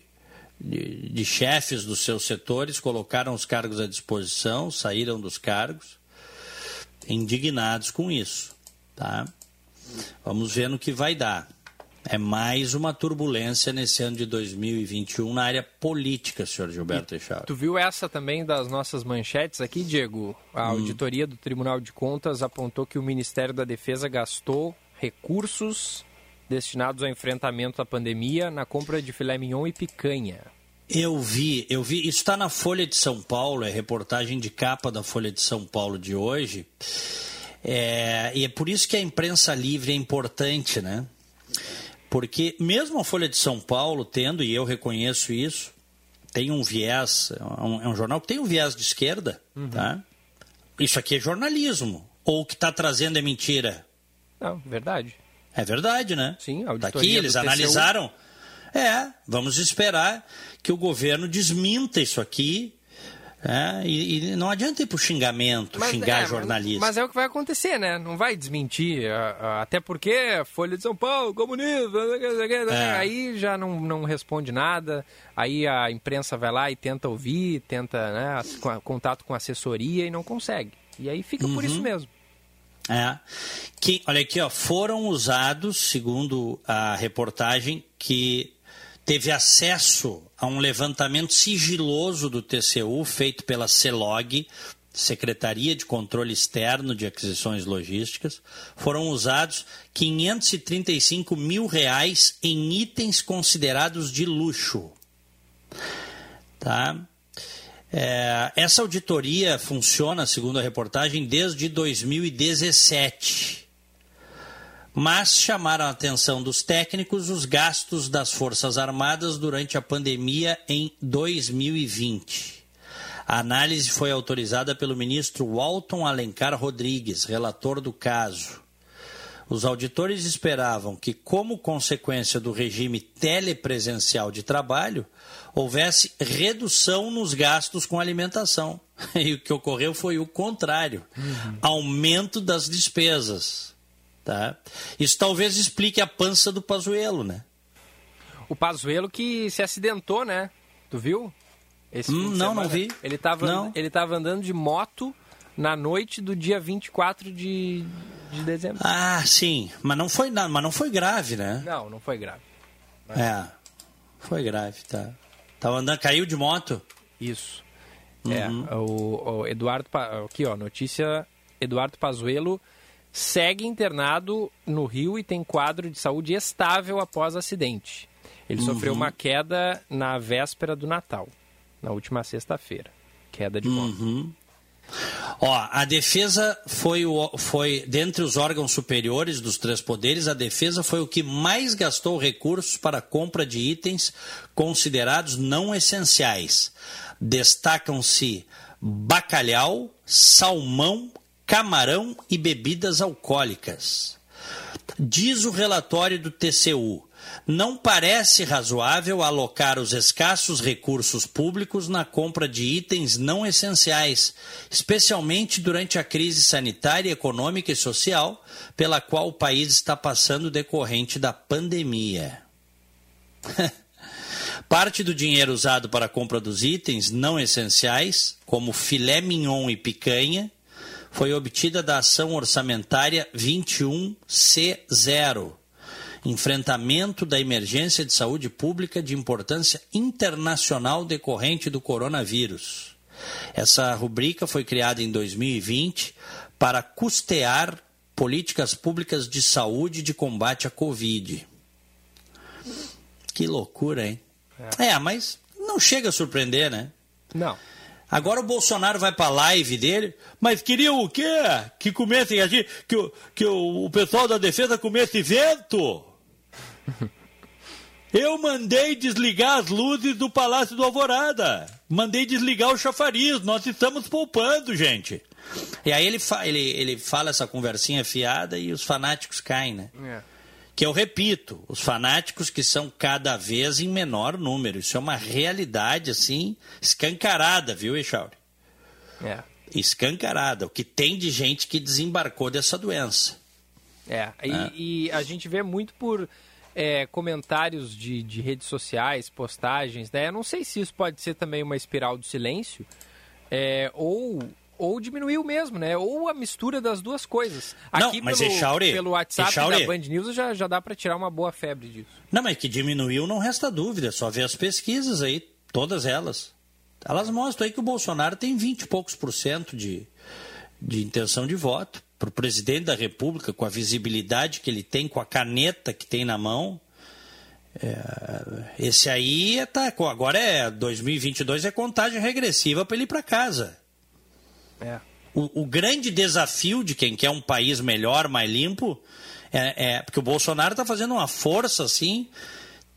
de, de chefes dos seus setores colocaram os cargos à disposição, saíram dos cargos, indignados com isso. Tá? Vamos ver no que vai dar. É mais uma turbulência nesse ano de dois mil e vinte e um na área política, senhor Gilberto Echauri. Tu viu essa também das nossas manchetes aqui, Diego? A hum. auditoria do Tribunal de Contas apontou que o Ministério da Defesa gastou recursos destinados ao enfrentamento da pandemia na compra de filé mignon e picanha. Eu vi, eu vi. Isso está na Folha de São Paulo, é reportagem de capa da Folha de São Paulo de hoje. É, e é por isso que a imprensa livre é importante, né? Porque mesmo a Folha de São Paulo tendo, e eu reconheço isso, tem um viés, é um jornal que tem um viés de esquerda, uhum. tá? Isso aqui é jornalismo, ou o que está trazendo é mentira? Não, verdade. É verdade, né? Sim, a auditoria daqui, eles analisaram. É, vamos esperar que o governo desminta isso aqui. É, e, e não adianta ir para o xingamento, mas, xingar é, jornalista. Mas, mas é o que vai acontecer, né? Não vai desmentir, até porque Folha de São Paulo, comunista, é. aí já não, não responde nada, aí a imprensa vai lá e tenta ouvir, tenta, né, contato com assessoria e não consegue. E aí fica uhum. por isso mesmo. É. Que, olha aqui, ó, foram usados, segundo a reportagem, que... teve acesso a um levantamento sigiloso do T C U feito pela CELOG, Secretaria de Controle Externo de Aquisições Logísticas. Foram usados quinhentos e trinta e cinco mil reais em itens considerados de luxo. Tá? É, essa auditoria funciona, segundo a reportagem, desde dois mil e dezessete. Mas chamaram a atenção dos técnicos os gastos das Forças Armadas durante a pandemia em dois mil e vinte. A análise foi autorizada pelo ministro Walton Alencar Rodrigues, relator do caso. Os auditores esperavam que, como consequência do regime telepresencial de trabalho, houvesse redução nos gastos com alimentação. E o que ocorreu foi o contrário, uhum. aumento das despesas. Tá. Isso talvez explique a pança do Pazuello, né? O Pazuello que se acidentou, né? Tu viu? Esse hum, não, não vi. Ele estava ele tava andando de moto na noite do dia vinte e quatro de, de dezembro. Ah, sim. Mas não foi nada, mas não foi grave, né? Não, não foi grave. Mas... é, foi grave, tá. Tava andando, caiu de moto? Isso. Uhum. É, o, o Eduardo... aqui, ó, notícia... Eduardo Pazuello... segue internado no Rio e tem quadro de saúde estável após acidente. Ele uhum. sofreu uma queda na véspera do Natal, na última sexta-feira. Queda de moto. Uhum. Ó, a defesa foi, o, foi, dentre os órgãos superiores dos três poderes, a defesa foi o que mais gastou recursos para a compra de itens considerados não essenciais. Destacam-se bacalhau, salmão, camarão e bebidas alcoólicas. Diz o relatório do T C U, não parece razoável alocar os escassos recursos públicos na compra de itens não essenciais, especialmente durante a crise sanitária, econômica e social pela qual o país está passando decorrente da pandemia. Parte do dinheiro usado para a compra dos itens não essenciais, como filé mignon e picanha, foi obtida da ação orçamentária vinte e um C zero, enfrentamento da emergência de saúde pública de importância internacional decorrente do coronavírus. Essa rubrica foi criada em dois mil e vinte para custear políticas públicas de saúde de combate à Covid. Que loucura, hein? É, é mas não chega a surpreender, né? Não. Agora o Bolsonaro vai para a live dele, mas queria o quê? Que comessem aqui, que, o, que o, o pessoal da defesa comesse vento? Eu mandei desligar as luzes do Palácio do Alvorada, mandei desligar o chafariz, nós estamos poupando, gente. E aí ele, fa- ele, ele fala essa conversinha fiada e os fanáticos caem, né? É. que eu repito, os fanáticos que são cada vez em menor número. Isso é uma realidade, assim, escancarada, viu, Echauri? É. Escancarada. O que tem de gente que desembarcou dessa doença. É, né? e, e a gente vê muito por é, comentários de, de redes sociais, postagens, né? Eu não sei se isso pode ser também uma espiral do silêncio, é, ou... Ou diminuiu mesmo, né? Ou a mistura das duas coisas. Aqui não, mas pelo, Echauri, pelo WhatsApp Echauri, da Band News já, já dá para tirar uma boa febre disso. Não, mas que diminuiu não resta dúvida. Só ver as pesquisas aí, todas elas. Elas mostram aí que o Bolsonaro tem vinte e poucos por cento de, de intenção de voto. Para o presidente da República, com a visibilidade que ele tem, com a caneta que tem na mão. É, esse aí é, tá, agora é dois mil e vinte e dois, é contagem regressiva para ele ir para casa. É. O, o grande desafio de quem quer um país melhor, mais limpo, é, é porque o Bolsonaro está fazendo uma força assim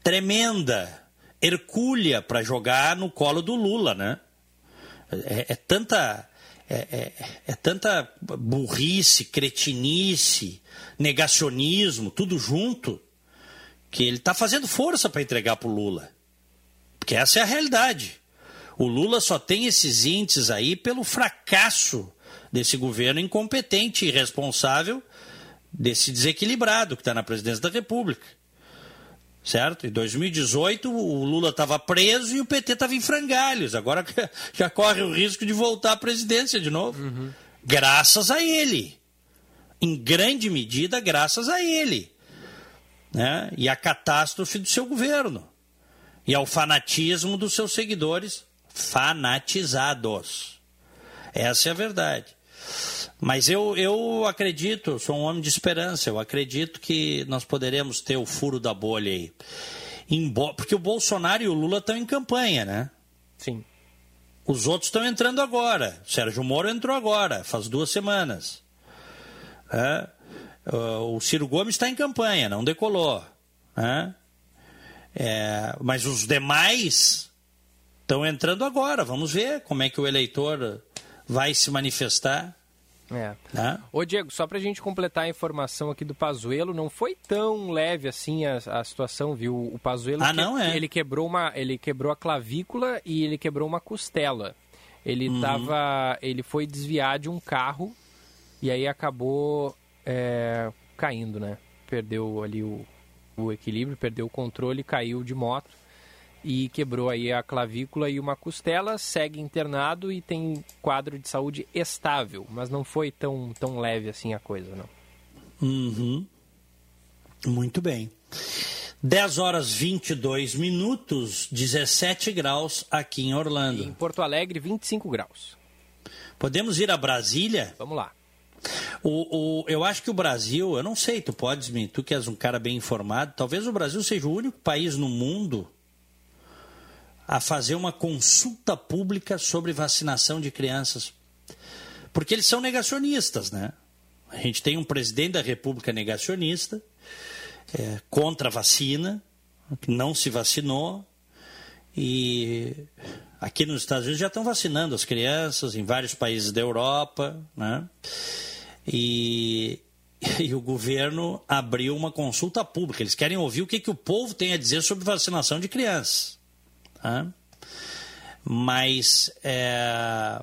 tremenda, hercúlea, para jogar no colo do Lula, né? É, é tanta, é, é, é tanta burrice, cretinice, negacionismo, tudo junto, que ele está fazendo força para entregar para o Lula, porque essa é a realidade. O Lula só tem esses índices aí pelo fracasso desse governo incompetente, irresponsável, desse desequilibrado que está na presidência da República. Certo? Em dois mil e dezoito, o Lula estava preso e o P T estava em frangalhos. Agora já corre o risco de voltar à presidência de novo. Uhum. Graças a ele. Em grande medida, graças a ele. Né? E à catástrofe do seu governo. E ao fanatismo dos seus seguidores... fanatizados. Essa é a verdade. Mas eu, eu acredito, eu sou um homem de esperança, eu acredito que nós poderemos ter o furo da bolha aí. Porque o Bolsonaro e o Lula estão em campanha, né? Sim. Os outros estão entrando agora. Sérgio Moro entrou agora, faz duas semanas. É. O Ciro Gomes está em campanha, não decolou. É. É. Mas os demais... estão entrando agora, vamos ver como é que o eleitor vai se manifestar. É. Né? Ô Diego, só para a gente completar a informação aqui do Pazuello, não foi tão leve assim a, a situação, viu? O Pazuello, ah, que, não é. ele, quebrou uma, ele quebrou a clavícula e ele quebrou uma costela. Ele, uhum. tava, ele foi desviar de um carro e aí acabou é, caindo, né? Perdeu ali o, o equilíbrio, perdeu o controle, caiu de moto. E quebrou aí a clavícula e uma costela, segue internado e tem quadro de saúde estável. Mas não foi tão, tão leve assim a coisa, não. Uhum. Muito bem. dez horas e vinte e dois minutos, dezessete graus aqui em Orlando. E em Porto Alegre, vinte e cinco graus. Podemos ir a Brasília? Vamos lá. O, o, eu acho que o Brasil, eu não sei, tu podes me, tu que és um cara bem informado, talvez o Brasil seja o único país no mundo... a fazer uma consulta pública sobre vacinação de crianças. Porque eles são negacionistas, né? A gente tem um presidente da República negacionista, é, contra a vacina, que não se vacinou. E aqui nos Estados Unidos já estão vacinando as crianças, em vários países da Europa, né? E, e o governo abriu uma consulta pública. Eles querem ouvir o que, que o povo tem a dizer sobre vacinação de crianças. Mas, é,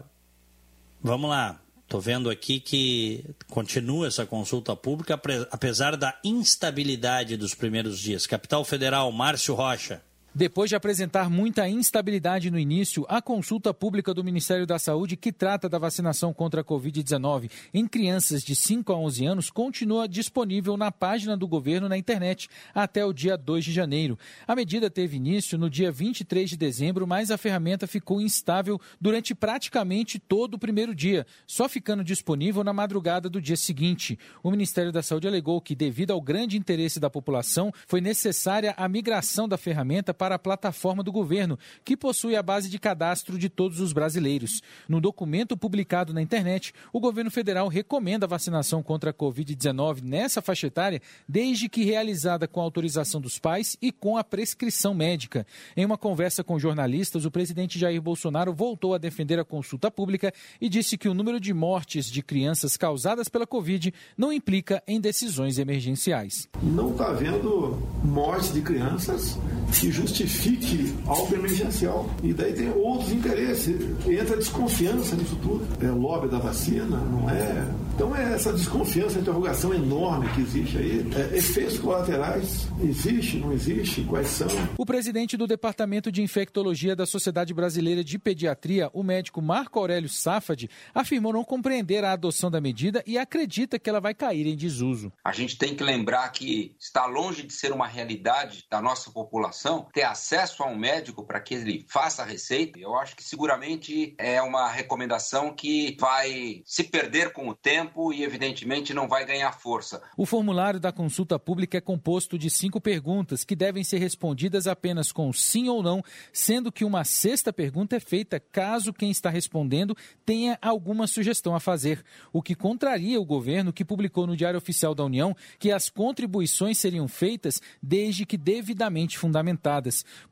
vamos lá, estou vendo aqui que continua essa consulta pública, apesar da instabilidade dos primeiros dias. Capital Federal, Márcio Rocha. Depois de apresentar muita instabilidade no início, a consulta pública do Ministério da Saúde, que trata da vacinação contra a covid dezenove em crianças de cinco a onze anos, continua disponível na página do governo na internet até o dia dois de janeiro. A medida teve início no dia vinte e três de dezembro, mas a ferramenta ficou instável durante praticamente todo o primeiro dia, só ficando disponível na madrugada do dia seguinte. O Ministério da Saúde alegou que, devido ao grande interesse da população, foi necessária a migração da ferramenta para para a plataforma do governo, que possui a base de cadastro de todos os brasileiros. No documento publicado na internet, o governo federal recomenda a vacinação contra a covid dezenove nessa faixa etária, desde que realizada com a autorização dos pais e com a prescrição médica. Em uma conversa com jornalistas, o presidente Jair Bolsonaro voltou a defender a consulta pública e disse que o número de mortes de crianças causadas pela Covid não implica em decisões emergenciais. Não está havendo morte de crianças que justifique algo emergencial. E daí tem outros interesses. Entra desconfiança nisso tudo. É lobby da vacina, não é? Então é essa desconfiança, interrogação enorme que existe aí. É, efeitos colaterais, existe, não existe, quais são? O presidente do Departamento de Infectologia da Sociedade Brasileira de Pediatria, o médico Marco Aurélio Safadi, afirmou não compreender a adoção da medida e acredita que ela vai cair em desuso. A gente tem que lembrar que está longe de ser uma realidade da nossa população ter acesso a um médico para que ele faça a receita. Eu acho que seguramente é uma recomendação que vai se perder com o tempo e evidentemente não vai ganhar força. O formulário da consulta pública é composto de cinco perguntas que devem ser respondidas apenas com sim ou não, sendo que uma sexta pergunta é feita caso quem está respondendo tenha alguma sugestão a fazer, o que contraria o governo, que publicou no Diário Oficial da União que as contribuições seriam feitas desde que devidamente fundamentadas.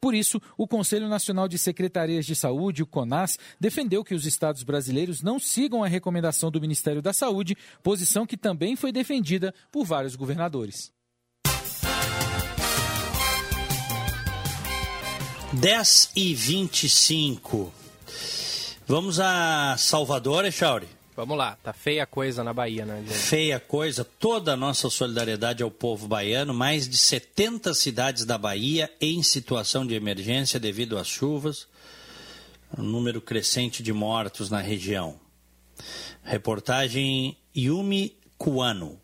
Por isso, o Conselho Nacional de Secretarias de Saúde, o CONAS, defendeu que os estados brasileiros não sigam a recomendação do Ministério da Saúde, posição que também foi defendida por vários governadores. dez e vinte e cinco. Vamos a Salvador, Echauri? Vamos lá, tá feia a coisa na Bahia, né, gente? Feia a coisa, toda a nossa solidariedade ao povo baiano. Mais de setenta cidades da Bahia em situação de emergência devido às chuvas. Um número crescente de mortos na região. Reportagem Yumi Cuano.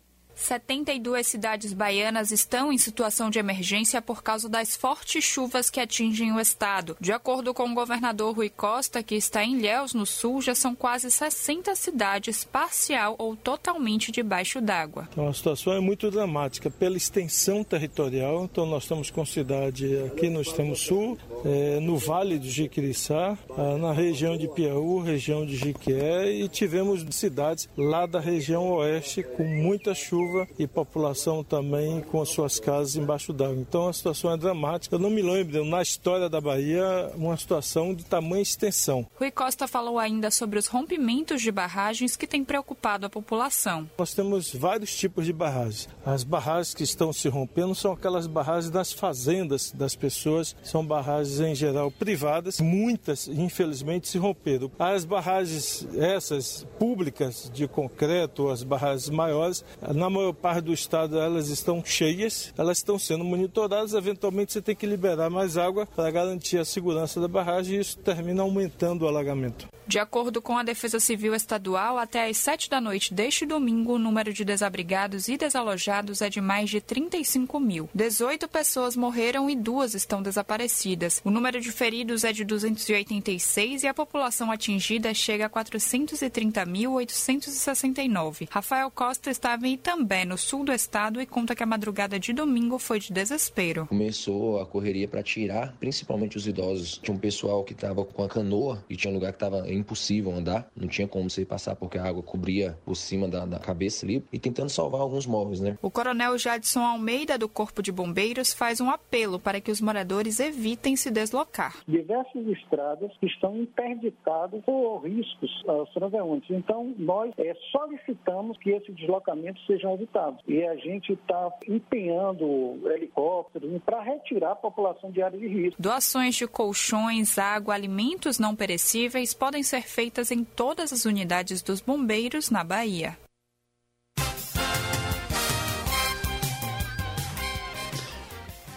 setenta e duas cidades baianas estão em situação de emergência por causa das fortes chuvas que atingem o estado. De acordo com o governador Rui Costa, que está em Ilhéus, no sul, já são quase sessenta cidades parcial ou totalmente debaixo d'água. Então, a situação é muito dramática pela extensão territorial. Então, nós estamos com cidade aqui no extremo sul, é, no Vale do Jiquiriçá, na região de Piauí, região de Jiquié, e tivemos cidades lá da região oeste com muita chuva e população também com as suas casas embaixo d'água. Então a situação é dramática. Eu não me lembro, na história da Bahia, uma situação de tamanha extensão. Rui Costa falou ainda sobre os rompimentos de barragens que têm preocupado a população. Nós temos vários tipos de barragens. As barragens que estão se rompendo são aquelas barragens das fazendas das pessoas, são barragens em geral privadas. Muitas, infelizmente, se romperam. As barragens essas públicas de concreto, as barragens maiores, na maior parte do estado elas estão cheias, elas estão sendo monitoradas, eventualmente você tem que liberar mais água para garantir a segurança da barragem e isso termina aumentando o alagamento. De acordo com a Defesa Civil Estadual, até às sete da noite deste domingo, o número de desabrigados e desalojados é de mais de trinta e cinco mil. dezoito pessoas morreram e duas estão desaparecidas. O número de feridos é de duzentos e oitenta e seis e a população atingida chega a quatrocentos e trinta mil, oitocentos e sessenta e nove. Rafael Costa estava em Itambé, no sul do estado, e conta que a madrugada de domingo foi de desespero. Começou a correria para tirar, principalmente os idosos. Tinha um pessoal que estava com a canoa e tinha um lugar que estava impossível andar, não tinha como você passar porque a água cobria por cima da, da cabeça ali, e tentando salvar alguns móveis, né? O coronel Jadson Almeida, do Corpo de Bombeiros, faz um apelo para que os moradores evitem se deslocar. Diversas estradas estão interditadas por riscos aos transeuntes, então nós é, solicitamos que esse deslocamento seja evitado, e a gente está empenhando helicópteros para retirar a população de área de risco. Doações de colchões, água, alimentos não perecíveis podem podem ser feitas em todas as unidades dos bombeiros na Bahia.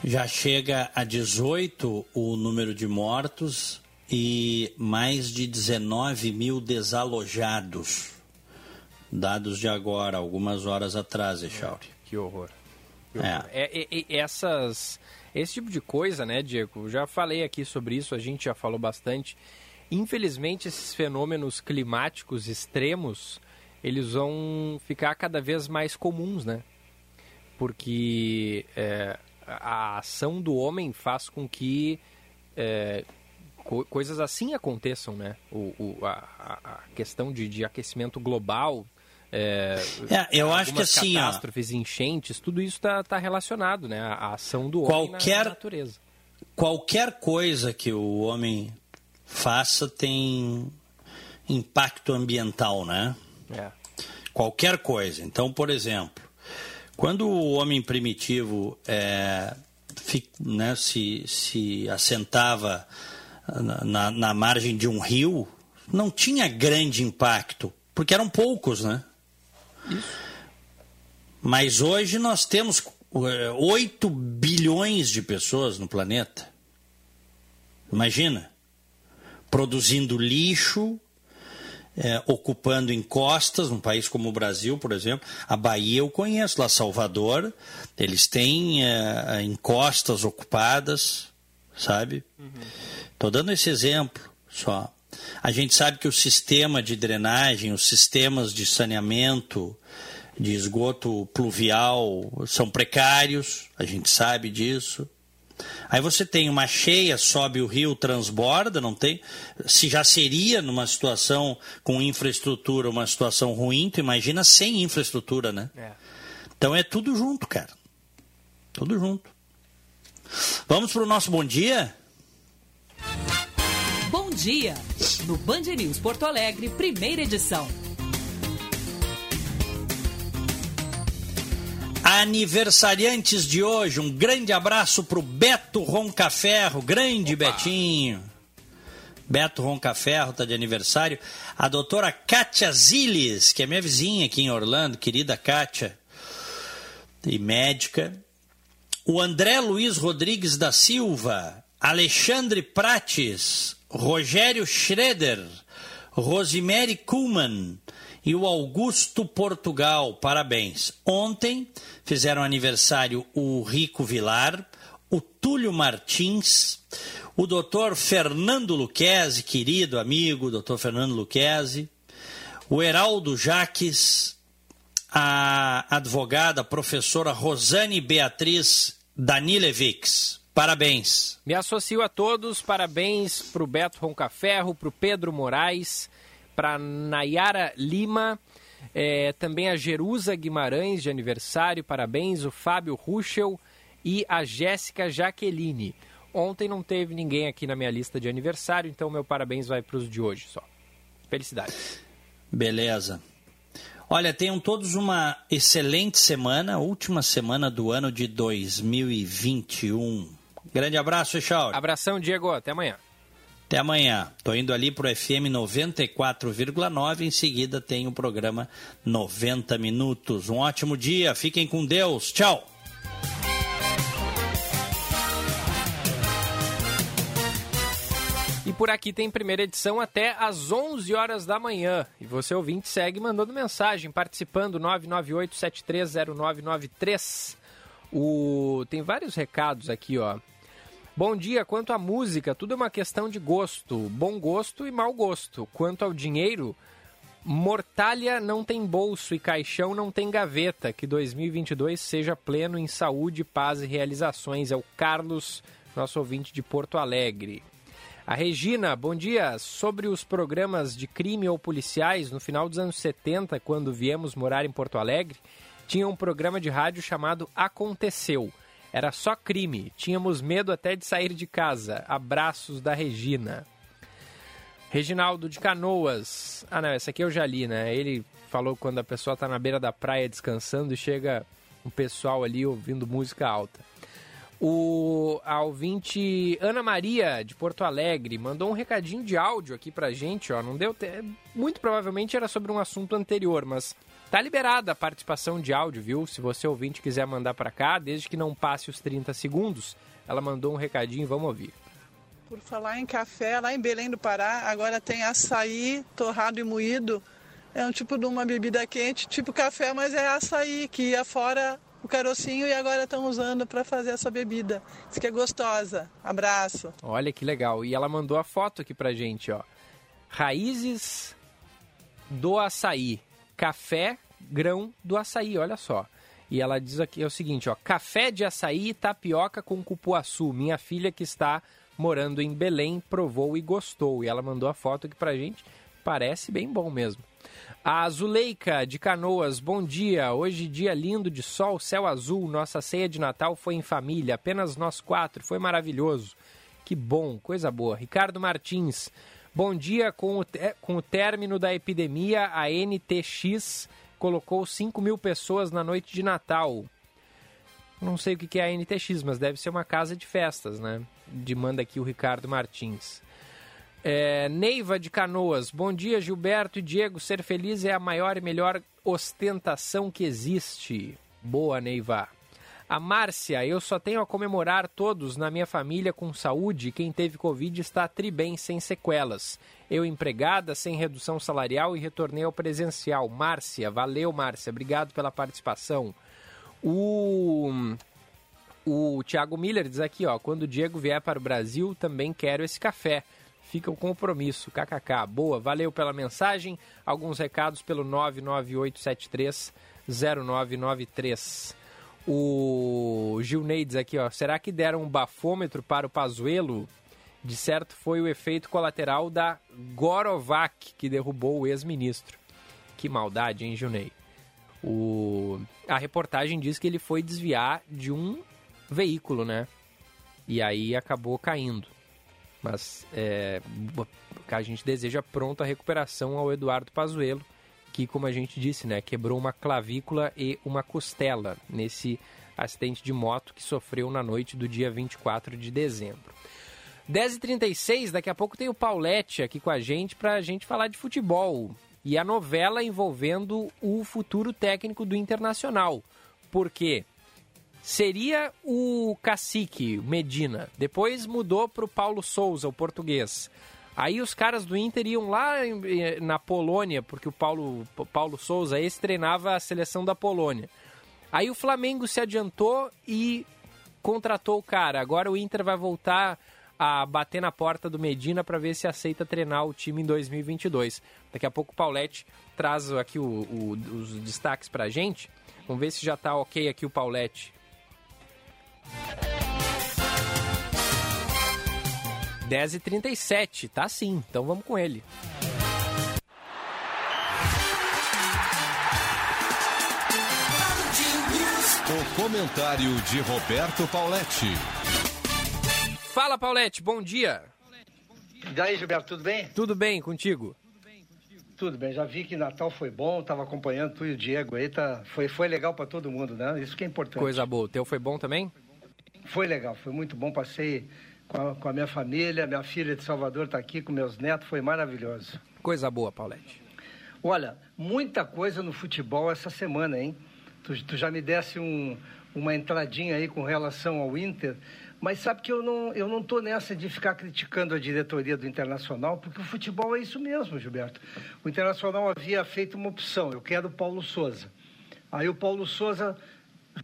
Já chega a dezoito o número de mortos e mais de dezenove mil desalojados. Dados de agora, algumas horas atrás, Echauri. Que horror. Que horror. É. É, é, é, essas, esse tipo de coisa, né, Diego? Já falei aqui sobre isso, a gente já falou bastante. Infelizmente, esses fenômenos climáticos extremos, eles vão ficar cada vez mais comuns, né? Porque é, a ação do homem faz com que é, co- coisas assim aconteçam, né? O, o, a, a questão de, de aquecimento global, é, é, eu acho que assim, catástrofes, ó, enchentes, tudo isso está tá relacionado, né? A ação do homem qualquer, na, na natureza. Qualquer coisa que o homem faça tem impacto ambiental, né? É. Qualquer coisa. Então, por exemplo, quando o homem primitivo é, fica, né, se, se assentava na, na margem de um rio, não tinha grande impacto, porque eram poucos, né? Isso. Mas hoje nós temos oito bilhões de pessoas no planeta. Imagina. Produzindo lixo, é, ocupando encostas, num país como o Brasil, por exemplo. A Bahia eu conheço, lá Salvador, eles têm é, encostas ocupadas, sabe? Estou uhum. dando esse exemplo só. A gente sabe que o sistema de drenagem, os sistemas de saneamento, de esgoto pluvial são precários, a gente sabe disso. Aí você tem uma cheia, sobe o rio, transborda, não tem? Se já seria numa situação com infraestrutura, uma situação ruim, tu imagina sem infraestrutura, né? É. Então é tudo junto, cara. Tudo junto. Vamos pro nosso bom dia? Bom dia, no Band News Porto Alegre, primeira edição. Aniversariantes de hoje, um grande abraço pro Beto Roncaferro, grande Opa. Betinho. Beto Roncaferro tá de aniversário. A doutora Kátia Ziles, que é minha vizinha aqui em Orlando, querida Kátia, e médica. O André Luiz Rodrigues da Silva, Alexandre Prates, Rogério Schroeder, Rosemary Kuhlmann e o Augusto Portugal, parabéns. Ontem fizeram aniversário o Rico Vilar, o Túlio Martins, o doutor Fernando Lucchesi, querido amigo, doutor Fernando Lucchesi, o Heraldo Jaques, a advogada, professora Rosane Beatriz Danilevics. Parabéns. Me associo a todos, parabéns para o Beto Roncaferro, para o Pedro Moraes, para Nayara Lima, é, também a Jerusa Guimarães de aniversário, parabéns, o Fábio Ruschel e a Jéssica Jaqueline. Ontem não teve ninguém aqui na minha lista de aniversário, então meu parabéns vai para os de hoje só. Felicidades. Beleza. Olha, tenham todos uma excelente semana, última semana do ano de dois mil e vinte e um. Grande abraço, Echauri. Abração, Diego. Até amanhã. Até amanhã. Estou indo ali para o F M noventa e quatro vírgula nove. Em seguida tem o programa noventa minutos. Um ótimo dia. Fiquem com Deus. Tchau. E por aqui tem primeira edição até às onze horas da manhã. E você, ouvinte, segue mandando mensagem, participando, nove nove oito, sete três zero nove nove três. O... Tem vários recados aqui, ó. Bom dia, quanto à música, tudo é uma questão de gosto, bom gosto e mau gosto. Quanto ao dinheiro, mortalha não tem bolso e caixão não tem gaveta. Que dois mil e vinte e dois seja pleno em saúde, paz e realizações. É o Carlos, nosso ouvinte de Porto Alegre. A Regina, bom dia. Sobre os programas de crime ou policiais, no final dos anos setenta, quando viemos morar em Porto Alegre, tinha um programa de rádio chamado Aconteceu. Era só crime. Tínhamos medo até de sair de casa. Abraços da Regina. Reginaldo de Canoas. Ah, não. Essa aqui eu já li, né? Ele falou quando a pessoa tá na beira da praia descansando e chega o pessoal ali ouvindo música alta. O a ouvinte Ana Maria, de Porto Alegre, mandou um recadinho de áudio aqui pra gente, ó. Não deu tempo. Muito provavelmente era sobre um assunto anterior, mas... Tá liberada a participação de áudio, viu? Se você, ouvinte, quiser mandar para cá, desde que não passe os trinta segundos. Ela mandou um recadinho, vamos ouvir. Por falar em café, lá em Belém do Pará, agora tem açaí torrado e moído. É um tipo de uma bebida quente, tipo café, mas é açaí, que ia fora o carocinho e agora estão usando para fazer essa bebida. Diz que é gostosa. Abraço. Olha que legal. E ela mandou a foto aqui pra gente, ó. Raízes do açaí. Café, grão do açaí, olha só. E ela diz aqui é o seguinte, ó, café de açaí e tapioca com cupuaçu. Minha filha que está morando em Belém provou e gostou. E ela mandou a foto que pra gente parece bem bom mesmo. A Zuleika de Canoas, bom dia. Hoje dia lindo de sol, céu azul. Nossa ceia de Natal foi em família, apenas nós quatro. Foi maravilhoso. Que bom, coisa boa. Ricardo Martins, bom dia. Com o, te- com o término da epidemia, a N T X colocou cinco mil pessoas na noite de Natal. Não sei o que é a N T X, mas deve ser uma casa de festas, né? De manda aqui o Ricardo Martins. É, Neiva de Canoas, bom dia Gilberto e Diego, ser feliz é a maior e melhor ostentação que existe. Boa, Neiva. A Márcia, eu só tenho a comemorar todos na minha família com saúde. Quem teve Covid está tribem, sem sequelas. Eu empregada, sem redução salarial e retornei ao presencial. Márcia, valeu Márcia, obrigado pela participação. O, o Thiago Miller diz aqui, ó, quando o Diego vier para o Brasil, também quero esse café. Fica o compromisso, kkk. Boa, valeu pela mensagem. Alguns recados pelo nove nove oito sete três zero nove nove três. O Gil Neides aqui, ó, será que deram um bafômetro para o Pazuello? De certo, foi o efeito colateral da Gorovac, que derrubou o ex-ministro. Que maldade, hein, Junei? O... A reportagem diz que ele foi desviar de um veículo, né? E aí acabou caindo. Mas é... a gente deseja pronta recuperação ao Eduardo Pazuello, que, como a gente disse, né, quebrou uma clavícula e uma costela nesse acidente de moto que sofreu na noite do dia vinte e quatro de dezembro. dez e trinta e seis, daqui a pouco tem o Paulette aqui com a gente para a gente falar de futebol. E a novela envolvendo o futuro técnico do Internacional. Por quê? Seria o Cacique, Medina. Depois mudou para o Paulo Souza, o português. Aí os caras do Inter iam lá na Polônia, porque o Paulo, Paulo Souza ex-treinava a seleção da Polônia. Aí o Flamengo se adiantou e contratou o cara. Agora o Inter vai voltar a bater na porta do Medina para ver se aceita treinar o time em dois mil e vinte e dois. Daqui a pouco o Paulette traz aqui o, o, os destaques para a gente. Vamos ver se já está ok aqui o Paulette. dez e trinta e sete, tá sim, então vamos com ele. O comentário de Roberto Paulette. Fala, Paulette, bom dia. E daí, Gilberto, tudo bem? Tudo bem, contigo? Tudo bem, contigo. Tudo bem, já vi que Natal foi bom, estava acompanhando tu e o Diego aí, tá, foi, foi legal para todo mundo, né? Isso que é importante. Coisa boa, o teu foi bom também? Foi legal, foi muito bom, passei com a, com a minha família, minha filha de Salvador está aqui com meus netos, foi maravilhoso. Coisa boa, Paulette. Olha, muita coisa no futebol essa semana, hein? Tu, tu já me desse um, uma entradinha aí com relação ao Inter... Mas sabe que eu não, eu não tô nessa de ficar criticando a diretoria do Internacional, porque o futebol é isso mesmo, Gilberto. O Internacional havia feito uma opção, eu quero o Paulo Souza. Aí o Paulo Souza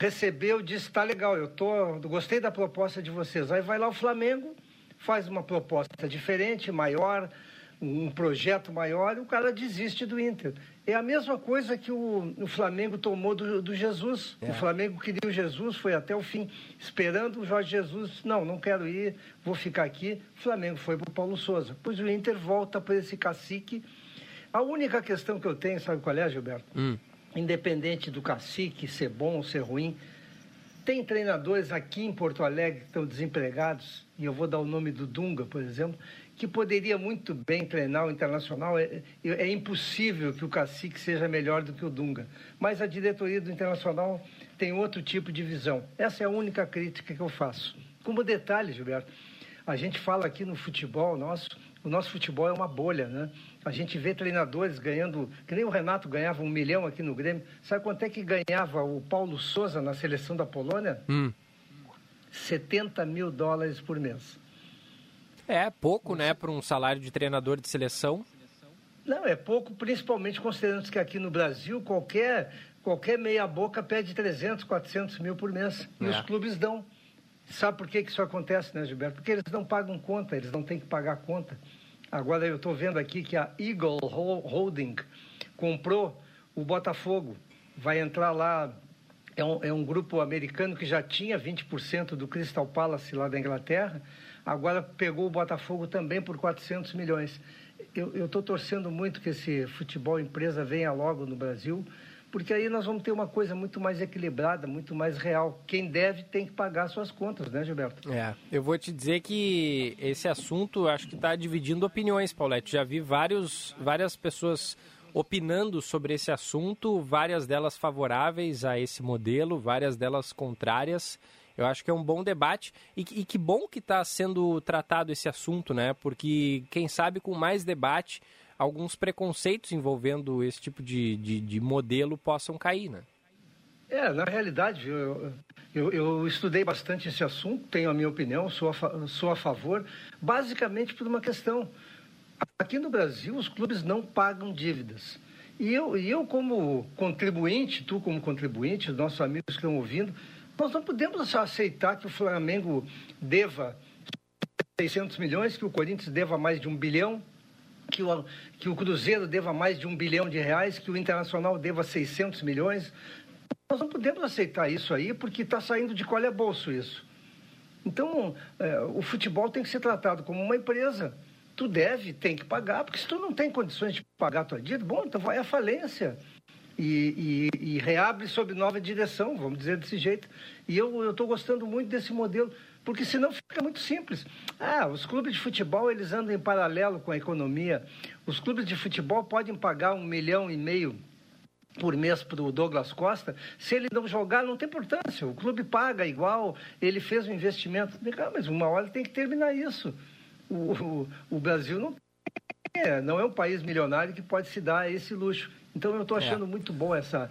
recebeu e disse, tá legal, eu tô, gostei da proposta de vocês. Aí vai lá o Flamengo, faz uma proposta diferente, maior, um projeto maior, e o cara desiste do Inter. É a mesma coisa que o, o Flamengo tomou do, do Jesus. É. O Flamengo queria o Jesus, foi até o fim, esperando o Jorge Jesus. Não, não quero ir, vou ficar aqui. O Flamengo foi para o Paulo Souza. Pois o Inter volta para esse cacique. A única questão que eu tenho, sabe qual é, Gilberto? Hum. Independente do cacique ser bom ou ser ruim, tem treinadores aqui em Porto Alegre que estão desempregados, e eu vou dar o nome do Dunga, por exemplo, que poderia muito bem treinar o Internacional. É, é impossível que o Cacique seja melhor do que o Dunga. Mas a diretoria do Internacional tem outro tipo de visão. Essa é a única crítica que eu faço. Como detalhe, Gilberto, a gente fala aqui no futebol nosso, o nosso futebol é uma bolha, né? A gente vê treinadores ganhando, que nem o Renato ganhava um milhão aqui no Grêmio. Sabe quanto é que ganhava o Paulo Souza na seleção da Polônia? Hum. setenta mil dólares por mês. É pouco, né, para um salário de treinador de seleção? Não, é pouco, principalmente considerando que aqui no Brasil, qualquer, qualquer meia-boca pede trezentos, quatrocentos mil por mês. E é. Os clubes dão. Sabe por que isso acontece, né, Gilberto? Porque eles não pagam conta, eles não têm que pagar conta. Agora, eu estou vendo aqui que a Eagle Holding comprou o Botafogo. Vai entrar lá é um, é um grupo americano que já tinha vinte por cento do Crystal Palace lá da Inglaterra, agora pegou o Botafogo também por quatrocentos milhões. Eu estou torcendo muito que esse futebol empresa venha logo no Brasil, porque aí nós vamos ter uma coisa muito mais equilibrada, muito mais real. Quem deve tem que pagar suas contas, né, Gilberto? É, eu vou te dizer que esse assunto acho que está dividindo opiniões, Paulete. Já vi vários, várias pessoas opinando sobre esse assunto, várias delas favoráveis a esse modelo, várias delas contrárias. Eu acho que é um bom debate e, e que bom que está sendo tratado esse assunto, né? Porque, quem sabe, com mais debate, alguns preconceitos envolvendo esse tipo de, de, de modelo possam cair, né? É, na realidade, eu, eu, eu estudei bastante esse assunto, tenho a minha opinião, sou a, sou a favor, basicamente por uma questão. Aqui no Brasil, os clubes não pagam dívidas. E eu, e eu como contribuinte, tu como contribuinte, os nossos amigos que estão ouvindo, nós não podemos aceitar que o Flamengo deva seiscentos milhões, que o Corinthians deva mais de um bilhão, que o, que o Cruzeiro deva mais de um bilhão de reais, que o Internacional deva seiscentos milhões. Nós não podemos aceitar isso aí, porque está saindo de colher bolso isso. Então, é, o futebol tem que ser tratado como uma empresa. Tu deve, tem que pagar, porque se tu não tem condições de pagar a tua dívida, bom, então vai à falência. E, e, e reabre sob nova direção, vamos dizer desse jeito. E eu estou gostando muito desse modelo, porque senão fica muito simples. Ah, os clubes de futebol, eles andam em paralelo com a economia. Os clubes de futebol podem pagar um milhão e meio por mês para o Douglas Costa. Se ele não jogar, não tem importância. O clube paga igual, ele fez um investimento. Ah, mas uma hora tem que terminar isso. O, o, o Brasil não, é, não é um país milionário que pode se dar esse luxo. Então, eu estou achando é. muito bom essa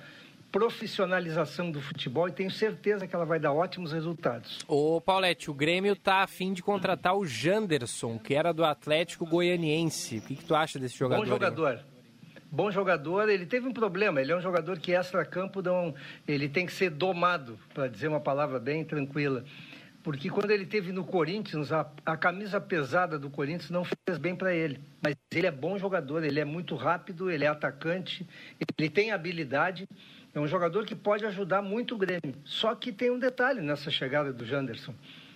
profissionalização do futebol e tenho certeza que ela vai dar ótimos resultados. Ô, Paulete, o Grêmio está a fim de contratar o Janderson, que era do Atlético Goianiense. O que, que tu acha desse jogador? Bom jogador. Aí? Bom jogador. Ele teve um problema. Ele é um jogador que extra-campo não... ele tem que ser domado, para dizer uma palavra bem tranquila. Porque quando ele teve no Corinthians, a, a camisa pesada do Corinthians não fez bem para ele. Mas ele é bom jogador, ele é muito rápido, ele é atacante, ele tem habilidade. É um jogador que pode ajudar muito o Grêmio. Só que tem um detalhe nessa chegada do Janderson.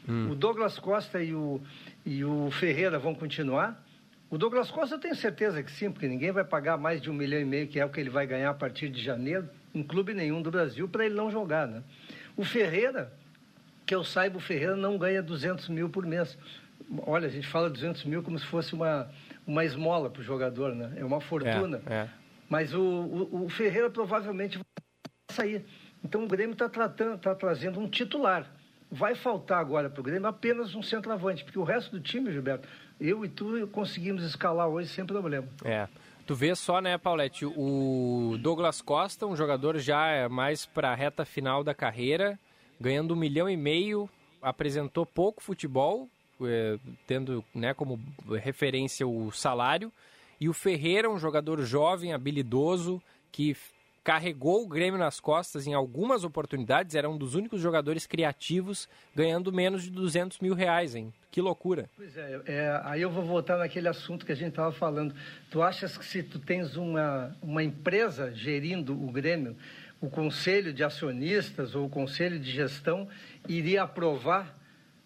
Hum. O Douglas Costa e o, e o Ferreira vão continuar. O Douglas Costa eu tenho certeza que sim, porque ninguém vai pagar mais de um milhão e meio, que é o que ele vai ganhar a partir de janeiro, em clube nenhum do Brasil, para ele não jogar, né? O Ferreira... que eu saiba, o Ferreira não ganha duzentos mil por mês. Olha, a gente fala duzentos mil como se fosse uma, uma esmola para o jogador, né? É uma fortuna. É, é. Mas o, o, o Ferreira provavelmente vai sair. Então o Grêmio está tratando, tá trazendo um titular. Vai faltar agora para o Grêmio apenas um centroavante, porque o resto do time, Gilberto, eu e tu conseguimos escalar hoje sem problema. É. Tu vê só, né, Paulete, o Douglas Costa, um jogador já mais para a reta final da carreira, ganhando um milhão e meio, apresentou pouco futebol, tendo, né, como referência o salário. E o Ferreira, um jogador jovem, habilidoso, que carregou o Grêmio nas costas em algumas oportunidades, era um dos únicos jogadores criativos, ganhando menos de duzentos mil reais, hein? Que loucura. Pois é, é, aí eu vou voltar naquele assunto que a gente estava falando. Tu achas que se tu tens uma, uma empresa gerindo o Grêmio, o conselho de acionistas ou o conselho de gestão iria aprovar?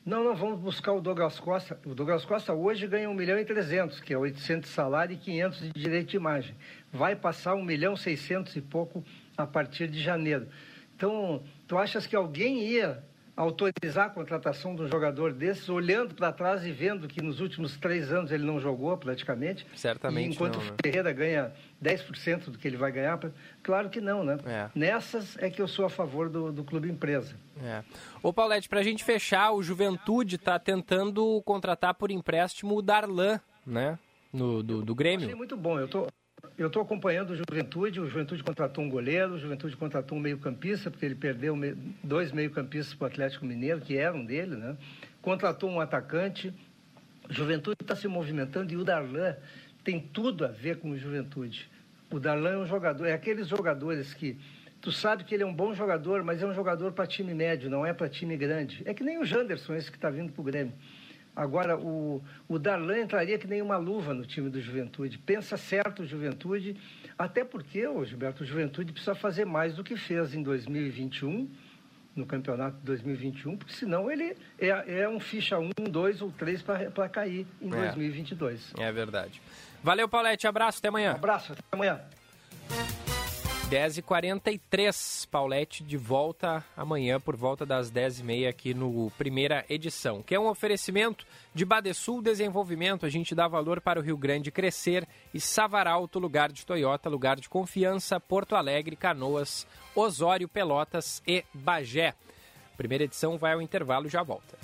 Não, não, vamos buscar o Douglas Costa. O Douglas Costa hoje ganha um milhão e trezentos, que é oitocentos de salário e quinhentos de direito de imagem. Vai passar um milhão e seiscentos e pouco a partir de janeiro. Então, tu achas que alguém ia autorizar a contratação de um jogador desses, olhando para trás e vendo que nos últimos três anos ele não jogou praticamente? Certamente e enquanto não, o Ferreira né? ganha dez por cento do que ele vai ganhar, claro que não, né? É. Nessas é que eu sou a favor do, do clube empresa. É. Ô, Paulete, para a gente fechar, o Juventude está tentando contratar por empréstimo o Darlan, né? No, do, do Grêmio. Eu achei muito bom, eu tô... Eu estou acompanhando o Juventude, o Juventude contratou um goleiro, o Juventude contratou um meio-campista, porque ele perdeu dois meio-campistas para o Atlético Mineiro, que era um dele, né? Contratou um atacante, o Juventude está se movimentando e o Darlan tem tudo a ver com o Juventude. O Darlan é um jogador, é aqueles jogadores que... Tu sabe que ele é um bom jogador, mas é um jogador para time médio, não é para time grande. É que nem o Janderson, esse que está vindo para o Grêmio. Agora, o, o Darlan entraria que nem uma luva no time do Juventude. Pensa certo o Juventude, até porque, ô Gilberto, o Juventude precisa fazer mais do que fez em dois mil e vinte e um, no campeonato de dois mil e vinte e um, porque senão ele é, é um ficha um, dois ou três para cair em é. dois mil e vinte e dois. É verdade. Valeu, Paulete. Abraço, até amanhã. Um abraço, até amanhã. dez e quarenta e três, Paulete de volta amanhã por volta das dez e trinta aqui no Primeira Edição, que é um oferecimento de Badesul Desenvolvimento. A gente dá valor para o Rio Grande crescer, e Savarauto, lugar de Toyota, lugar de confiança, Porto Alegre, Canoas, Osório, Pelotas e Bagé. Primeira Edição vai ao intervalo, já volta.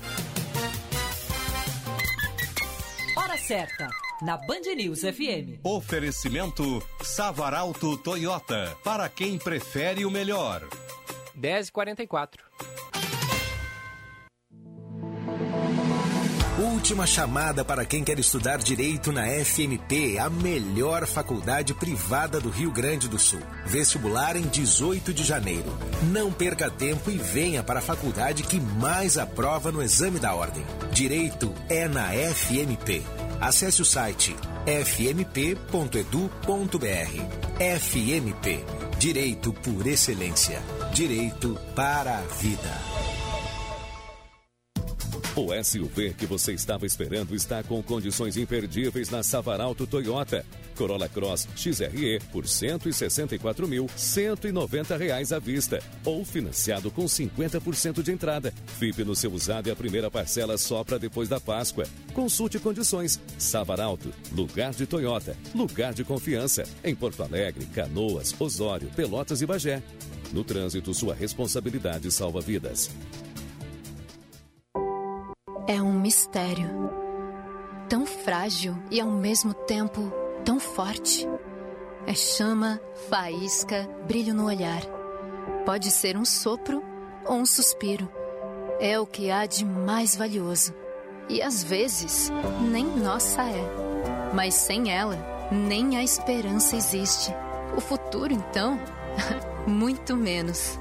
Hora certa, na Band News F M. Oferecimento Savarauto Toyota, para quem prefere o melhor. dez e quarenta e quatro. Última chamada para quem quer estudar Direito na F M P, a melhor faculdade privada do Rio Grande do Sul. Vestibular em dezoito de janeiro. Não perca tempo e venha para a faculdade que mais aprova no exame da ordem. Direito é na F M P. Acesse o site f m p ponto edu ponto b r. F M P. Direito por excelência. Direito para a vida. O S U V que você estava esperando está com condições imperdíveis na Savarauto Toyota. Corolla Cross X R E por cento e sessenta e quatro mil, cento e noventa reais à vista. Ou financiado com cinquenta por cento de entrada. F I P no seu usado e a primeira parcela só para depois da Páscoa. Consulte condições. Savarauto, lugar de Toyota, lugar de confiança. Em Porto Alegre, Canoas, Osório, Pelotas e Bagé. No trânsito, sua responsabilidade salva vidas. É um mistério, tão frágil e ao mesmo tempo tão forte. É chama, faísca, brilho no olhar. Pode ser um sopro ou um suspiro. É o que há de mais valioso. E às vezes, nem nossa é. Mas sem ela, nem a esperança existe. O futuro, então, muito menos.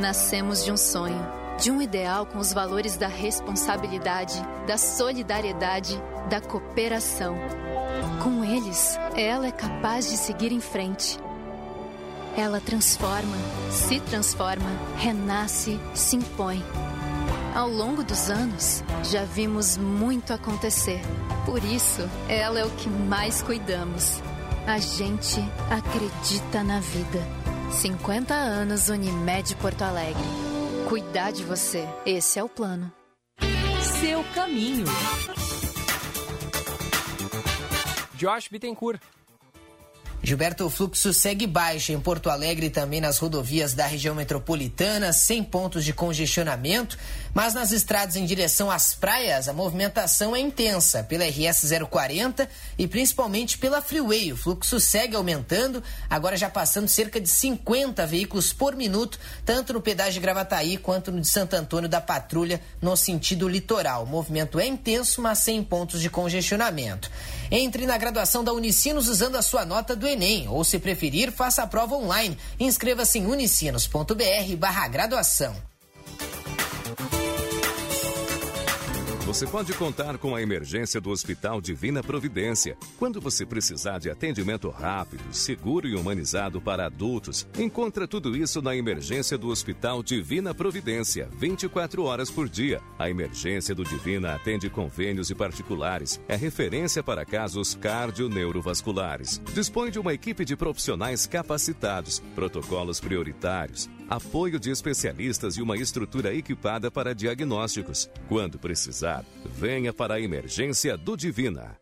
Nascemos de um sonho. De um ideal com os valores da responsabilidade, da solidariedade, da cooperação. Com eles, ela é capaz de seguir em frente. Ela transforma, se transforma, renasce, se impõe. Ao longo dos anos, já vimos muito acontecer. Por isso, ela é o que mais cuidamos. A gente acredita na vida. cinquenta anos Unimed Porto Alegre. Cuidar de você, esse é o plano. Seu caminho. Josh Bittencourt. Gilberto, o fluxo segue baixo em Porto Alegre e também nas rodovias da região metropolitana, sem pontos de congestionamento, mas nas estradas em direção às praias a movimentação é intensa, pela R S zero quarenta e principalmente pela Freeway. O fluxo segue aumentando, agora já passando cerca de cinquenta veículos por minuto, tanto no pedágio de Gravataí quanto no de Santo Antônio da Patrulha, no sentido litoral. O movimento é intenso, mas sem pontos de congestionamento. Entre na graduação da Unicinos usando a sua nota do Enem, ou se preferir, faça a prova online. Inscreva-se em unicinos.br barra graduação. Você pode contar com a emergência do Hospital Divina Providência. Quando você precisar de atendimento rápido, seguro e humanizado para adultos, encontra tudo isso na emergência do Hospital Divina Providência, vinte e quatro horas por dia. A emergência do Divina atende convênios e particulares. É referência para casos cardio-neurovasculares. Dispõe de uma equipe de profissionais capacitados, protocolos prioritários, apoio de especialistas e uma estrutura equipada para diagnósticos. Quando precisar, venha para a emergência do Divina.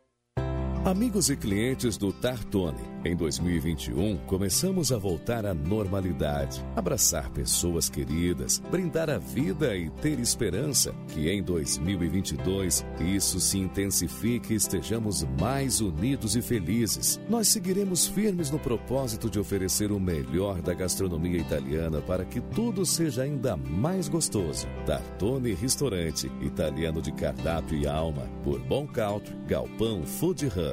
Amigos e clientes do Tartone, em dois mil e vinte e um começamos a voltar à normalidade, abraçar pessoas queridas, brindar a vida e ter esperança que em dois mil e vinte e dois isso se intensifique e estejamos mais unidos e felizes. Nós seguiremos firmes no propósito de oferecer o melhor da gastronomia italiana para que tudo seja ainda mais gostoso. Tartone Restaurante, italiano de cardápio e alma, Bourbon Country, Galpão Food Hub.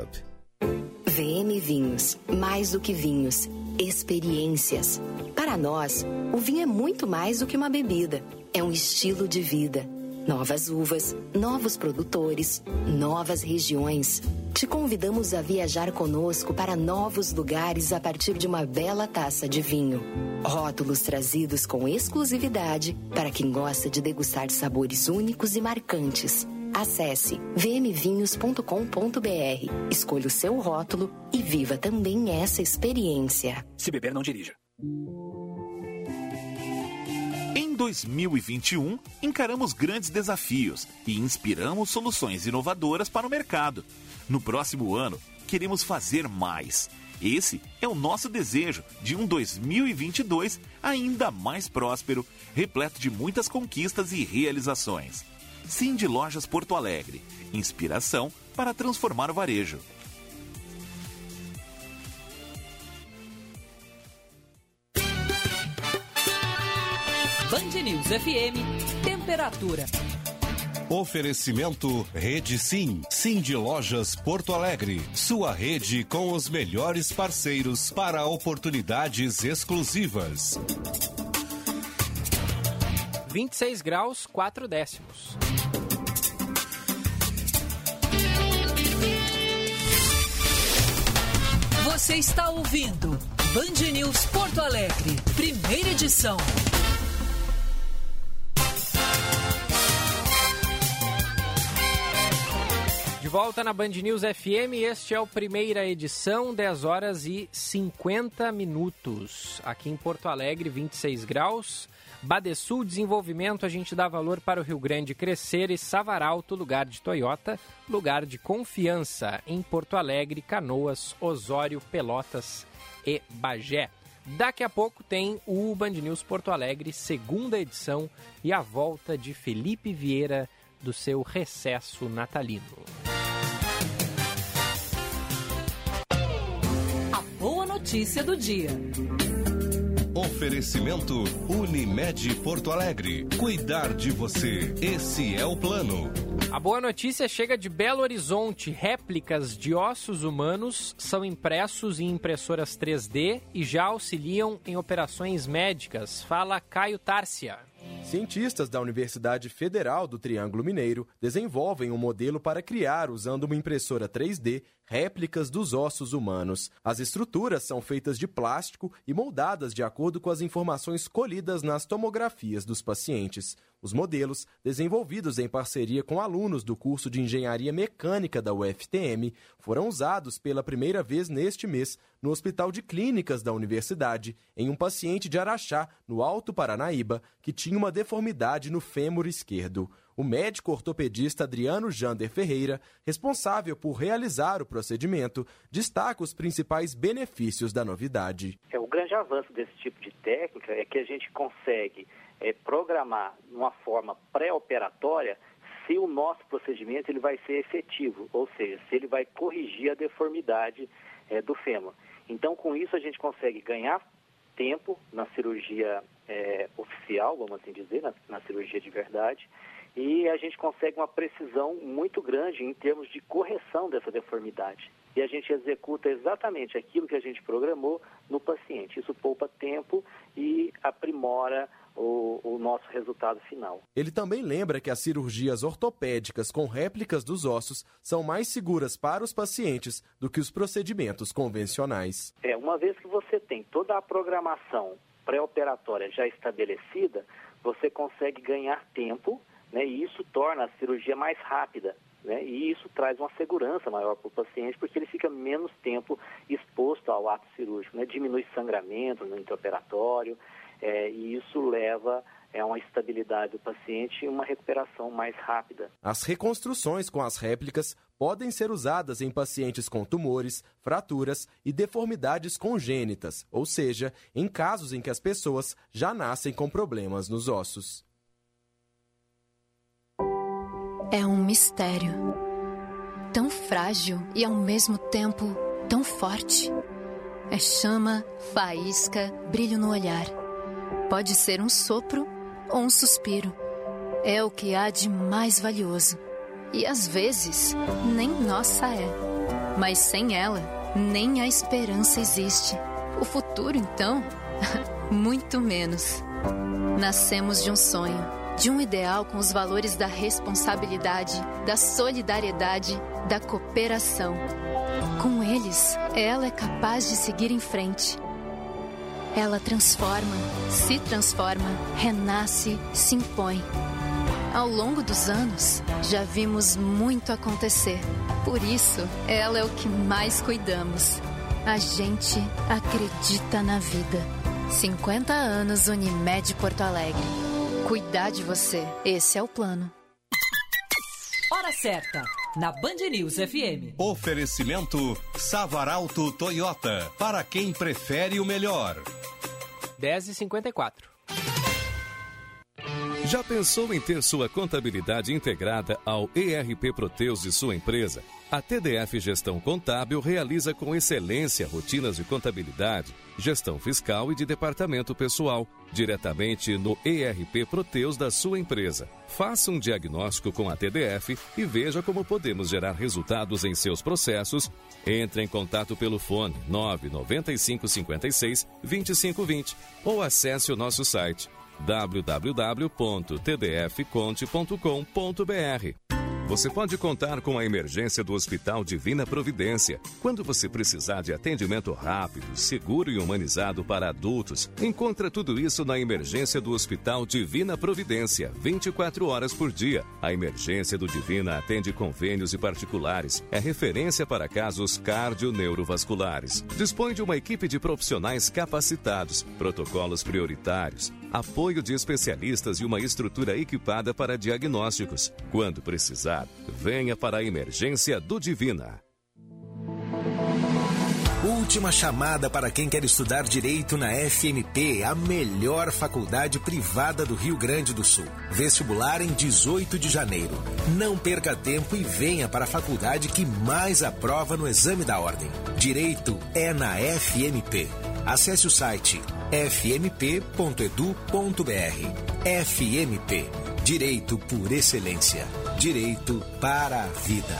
V M Vinhos, mais do que vinhos, experiências. Para nós, o vinho é muito mais do que uma bebida, é um estilo de vida. novas uvas, novos produtores, novas regiões. Te convidamos a viajar conosco para novos lugares a partir de uma bela taça de vinho. Rótulos trazidos com exclusividade para quem gosta de degustar sabores únicos e marcantes. Acesse v m vinhos ponto com ponto b r, escolha o seu rótulo e viva também essa experiência. Se beber, não dirija. Em dois mil e vinte e um, encaramos grandes desafios e inspiramos soluções inovadoras para o mercado. No próximo ano, queremos fazer mais. Esse é o nosso desejo de um dois mil e vinte e dois ainda mais próspero, repleto de muitas conquistas e realizações. Cindy Lojas Porto Alegre, inspiração para transformar o varejo. Band News F M, temperatura. Oferecimento Rede Sim, Sim de Lojas Porto Alegre, sua rede com os melhores parceiros para oportunidades exclusivas. vinte e seis graus, quatro décimos. Você está ouvindo Band News Porto Alegre, primeira edição. De volta na Band News F M, este é o primeira edição, dez horas e cinquenta minutos. Aqui em Porto Alegre, vinte e seis graus. Badesul, desenvolvimento, a gente dá valor para o Rio Grande crescer. E Savarauto, lugar de Toyota, lugar de confiança. Em Porto Alegre, Canoas, Osório, Pelotas e Bagé. Daqui a pouco tem o Band News Porto Alegre, segunda edição, e a volta de Felipe Vieira do seu recesso natalino. A boa notícia do dia. Oferecimento Unimed Porto Alegre. Cuidar de você, esse é o plano. A boa notícia chega de Belo Horizonte. Réplicas de ossos humanos são impressos em impressoras três D e já auxiliam em operações médicas. Fala Caio Tárcia. Cientistas da Universidade Federal do Triângulo Mineiro desenvolvem um modelo para criar, usando uma impressora três D, réplicas dos ossos humanos. As estruturas são feitas de plástico e moldadas de acordo com as informações colhidas nas tomografias dos pacientes. Os modelos, desenvolvidos em parceria com alunos do curso de Engenharia Mecânica da U F T M, foram usados pela primeira vez neste mês no Hospital de Clínicas da Universidade, em um paciente de Araxá, no Alto Paranaíba, que tinha uma deformidade no fêmur esquerdo. O médico ortopedista Adriano Jander Ferreira, responsável por realizar o procedimento, destaca os principais benefícios da novidade. É, o grande avanço desse tipo de técnica é que a gente consegue É programar de uma forma pré-operatória se o nosso procedimento ele vai ser efetivo, ou seja, se ele vai corrigir a deformidade é, do fêmur. Então, com isso, a gente consegue ganhar tempo na cirurgia é, oficial, vamos assim dizer, na, na cirurgia de verdade, e a gente consegue uma precisão muito grande em termos de correção dessa deformidade. E a gente executa exatamente aquilo que a gente programou no paciente. Isso poupa tempo e aprimora O, o nosso resultado final. Ele também lembra que as cirurgias ortopédicas com réplicas dos ossos são mais seguras para os pacientes do que os procedimentos convencionais. É, uma vez que você tem toda a programação pré-operatória já estabelecida, você consegue ganhar tempo, né, e isso torna a cirurgia mais rápida, né, e isso traz uma segurança maior para o paciente, porque ele fica menos tempo exposto ao ato cirúrgico, né, diminui sangramento no intraoperatório. É, e isso leva a uma estabilidade do paciente e uma recuperação mais rápida. As reconstruções com as réplicas podem ser usadas em pacientes com tumores, fraturas e deformidades congênitas, ou seja, em casos em que as pessoas já nascem com problemas nos ossos. É um mistério, tão frágil e ao mesmo tempo tão forte. É chama, faísca, brilho no olhar. Pode ser um sopro ou um suspiro. É o que há de mais valioso. E às vezes, nem nossa é. Mas sem ela, nem a esperança existe. O futuro, então, muito menos. Nascemos de um sonho, de um ideal com os valores da responsabilidade, da solidariedade, da cooperação. Com eles, ela é capaz de seguir em frente. Ela transforma, se transforma, renasce, se impõe. Ao longo dos anos, já vimos muito acontecer. Por isso, ela é o que mais cuidamos. A gente acredita na vida. cinquenta anos Unimed Porto Alegre. Cuidar de você, esse é o plano. Hora certa, na Band News F M. Oferecimento Savarauto Toyota, para quem prefere o melhor. dez e cinquenta e quatro. Já pensou em ter sua contabilidade integrada ao E R P Proteus de sua empresa? A T D F Gestão Contábil realiza com excelência rotinas de contabilidade, gestão fiscal e de departamento pessoal, diretamente no E R P Proteus da sua empresa. Faça um diagnóstico com a T D F e veja como podemos gerar resultados em seus processos. Entre em contato pelo fone nove nove cinco cinco seis, dois cinco dois zero ou acesse o nosso site w w w ponto t d f conte ponto com ponto b r. Você pode contar com a emergência do Hospital Divina Providência. Quando você precisar de atendimento rápido, seguro e humanizado para adultos, encontra tudo isso na emergência do Hospital Divina Providência, vinte e quatro horas por dia. A emergência do Divina atende convênios e particulares. É referência para casos cardio-neurovasculares. Dispõe de uma equipe de profissionais capacitados, protocolos prioritários, apoio de especialistas e uma estrutura equipada para diagnósticos. Quando precisar, venha para a emergência do Divina. Última chamada para quem quer estudar Direito na F M P, a melhor faculdade privada do Rio Grande do Sul. Vestibular em dezoito de janeiro. Não perca tempo e venha para a faculdade que mais aprova no exame da ordem. Direito é na F M P. Acesse o site f m p ponto e d u ponto b r. F M P. Direito por excelência. Direito para a vida.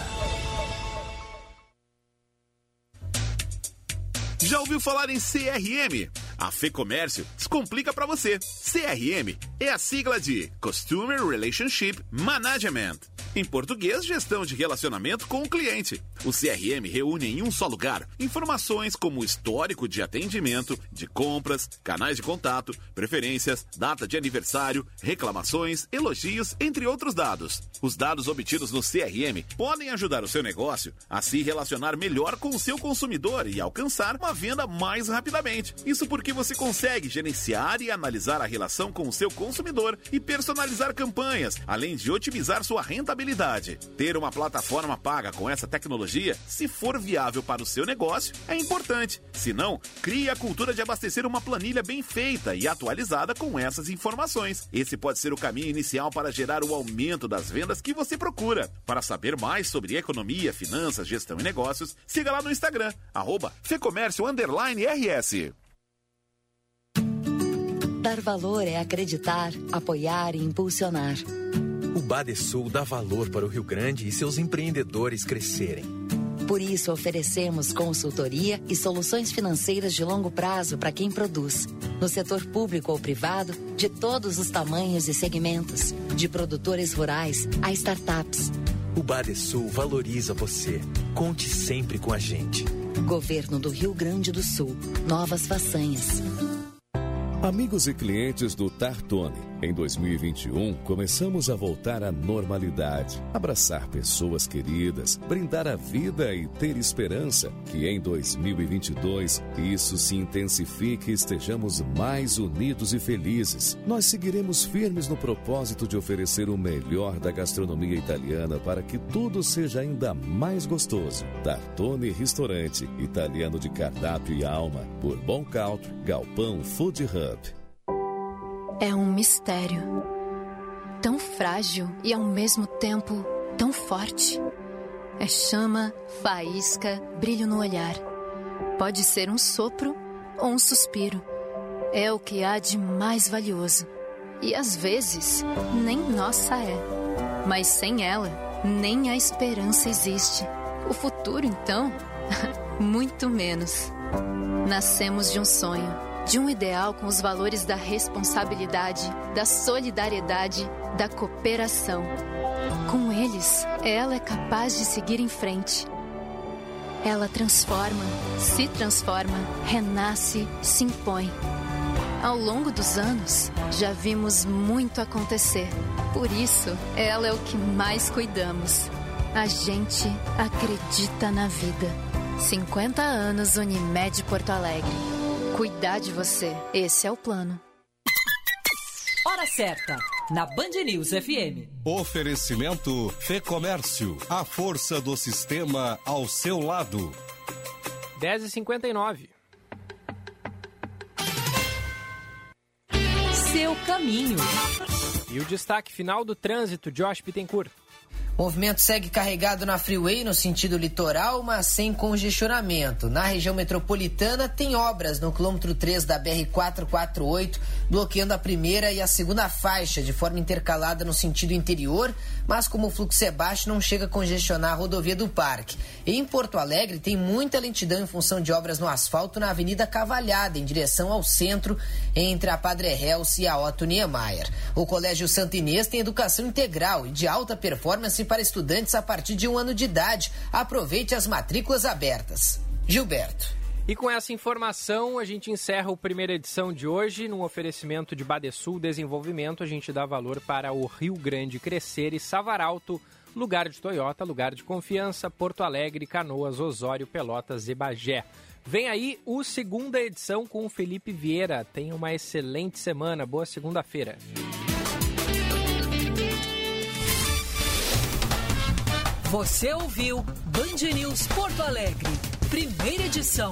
Já ouviu falar em C R M? A FEComércio descomplica para você. C R M é a sigla de Customer Relationship Management. Em português, gestão de relacionamento com o cliente. O C R M reúne em um só lugar informações como histórico de atendimento, de compras, canais de contato, preferências, data de aniversário, reclamações, elogios, entre outros dados. Os dados obtidos no C R M podem ajudar o seu negócio a se relacionar melhor com o seu consumidor e alcançar uma venda mais rapidamente. Isso porque você consegue gerenciar e analisar a relação com o seu consumidor e personalizar campanhas, além de otimizar sua rentabilidade. Ter uma plataforma paga com essa tecnologia, se for viável para o seu negócio, é importante. Se não, crie a cultura de abastecer uma planilha bem feita e atualizada com essas informações. Esse pode ser o caminho inicial para gerar o aumento das vendas que você procura. Para saber mais sobre economia, finanças, gestão e negócios, siga lá no Instagram, arroba FEComércio underline R S. Dar valor é acreditar, apoiar e impulsionar. O Badesul dá valor para o Rio Grande e seus empreendedores crescerem. Por isso, oferecemos consultoria e soluções financeiras de longo prazo para quem produz, no setor público ou privado, de todos os tamanhos e segmentos, de produtores rurais a startups. O Badesul valoriza você. Conte sempre com a gente. Governo do Rio Grande do Sul. Novas façanhas. Amigos e clientes do Tartone, em dois mil e vinte e um, começamos a voltar à normalidade, abraçar pessoas queridas, brindar a vida e ter esperança que em dois mil e vinte e dois isso se intensifique e estejamos mais unidos e felizes. Nós seguiremos firmes no propósito de oferecer o melhor da gastronomia italiana para que tudo seja ainda mais gostoso. Tartone Restaurante, italiano de cardápio e alma, Bourbon Country, Galpão Food Hub. É um mistério, tão frágil e ao mesmo tempo tão forte. É chama, faísca, brilho no olhar. Pode ser um sopro ou um suspiro. É o que há de mais valioso. E às vezes, nem nossa é. Mas sem ela, nem a esperança existe. O futuro, então, muito menos. Nascemos de um sonho, de um ideal com os valores da responsabilidade, da solidariedade, da cooperação. Com eles, ela é capaz de seguir em frente. Ela transforma, se transforma, renasce, se impõe. Ao longo dos anos, já vimos muito acontecer. Por isso, ela é o que mais cuidamos. A gente acredita na vida. cinquenta anos Unimed Porto Alegre. Cuidar de você, esse é o plano. Hora certa, na Band News F M. Oferecimento Fecomércio, a força do sistema ao seu lado. dez e cinquenta e nove. Seu caminho. E o destaque final do trânsito de Josh Bittencourt. O movimento segue carregado na freeway no sentido litoral, mas sem congestionamento. Na região metropolitana tem obras no quilômetro três da B R quatrocentos e quarenta e oito, bloqueando a primeira e a segunda faixa de forma intercalada no sentido interior, mas como o fluxo é baixo, não chega a congestionar a rodovia do Parque. E em Porto Alegre tem muita lentidão em função de obras no asfalto na Avenida Cavalhada, em direção ao centro, entre a Padre Helce e a Otto Niemeyer. O Colégio Santa Inês tem educação integral e de alta performance para estudantes a partir de um ano de idade. Aproveite as matrículas abertas. Gilberto. E com essa informação, a gente encerra a primeira edição de hoje. Num oferecimento de Badesul Desenvolvimento, a gente dá valor para o Rio Grande crescer. E Savarauto, lugar de Toyota, lugar de confiança. Porto Alegre, Canoas, Osório, Pelotas e Bagé. Vem aí o segunda edição com o Felipe Vieira. Tenha uma excelente semana. Boa segunda-feira. Você ouviu Band News Porto Alegre, primeira edição.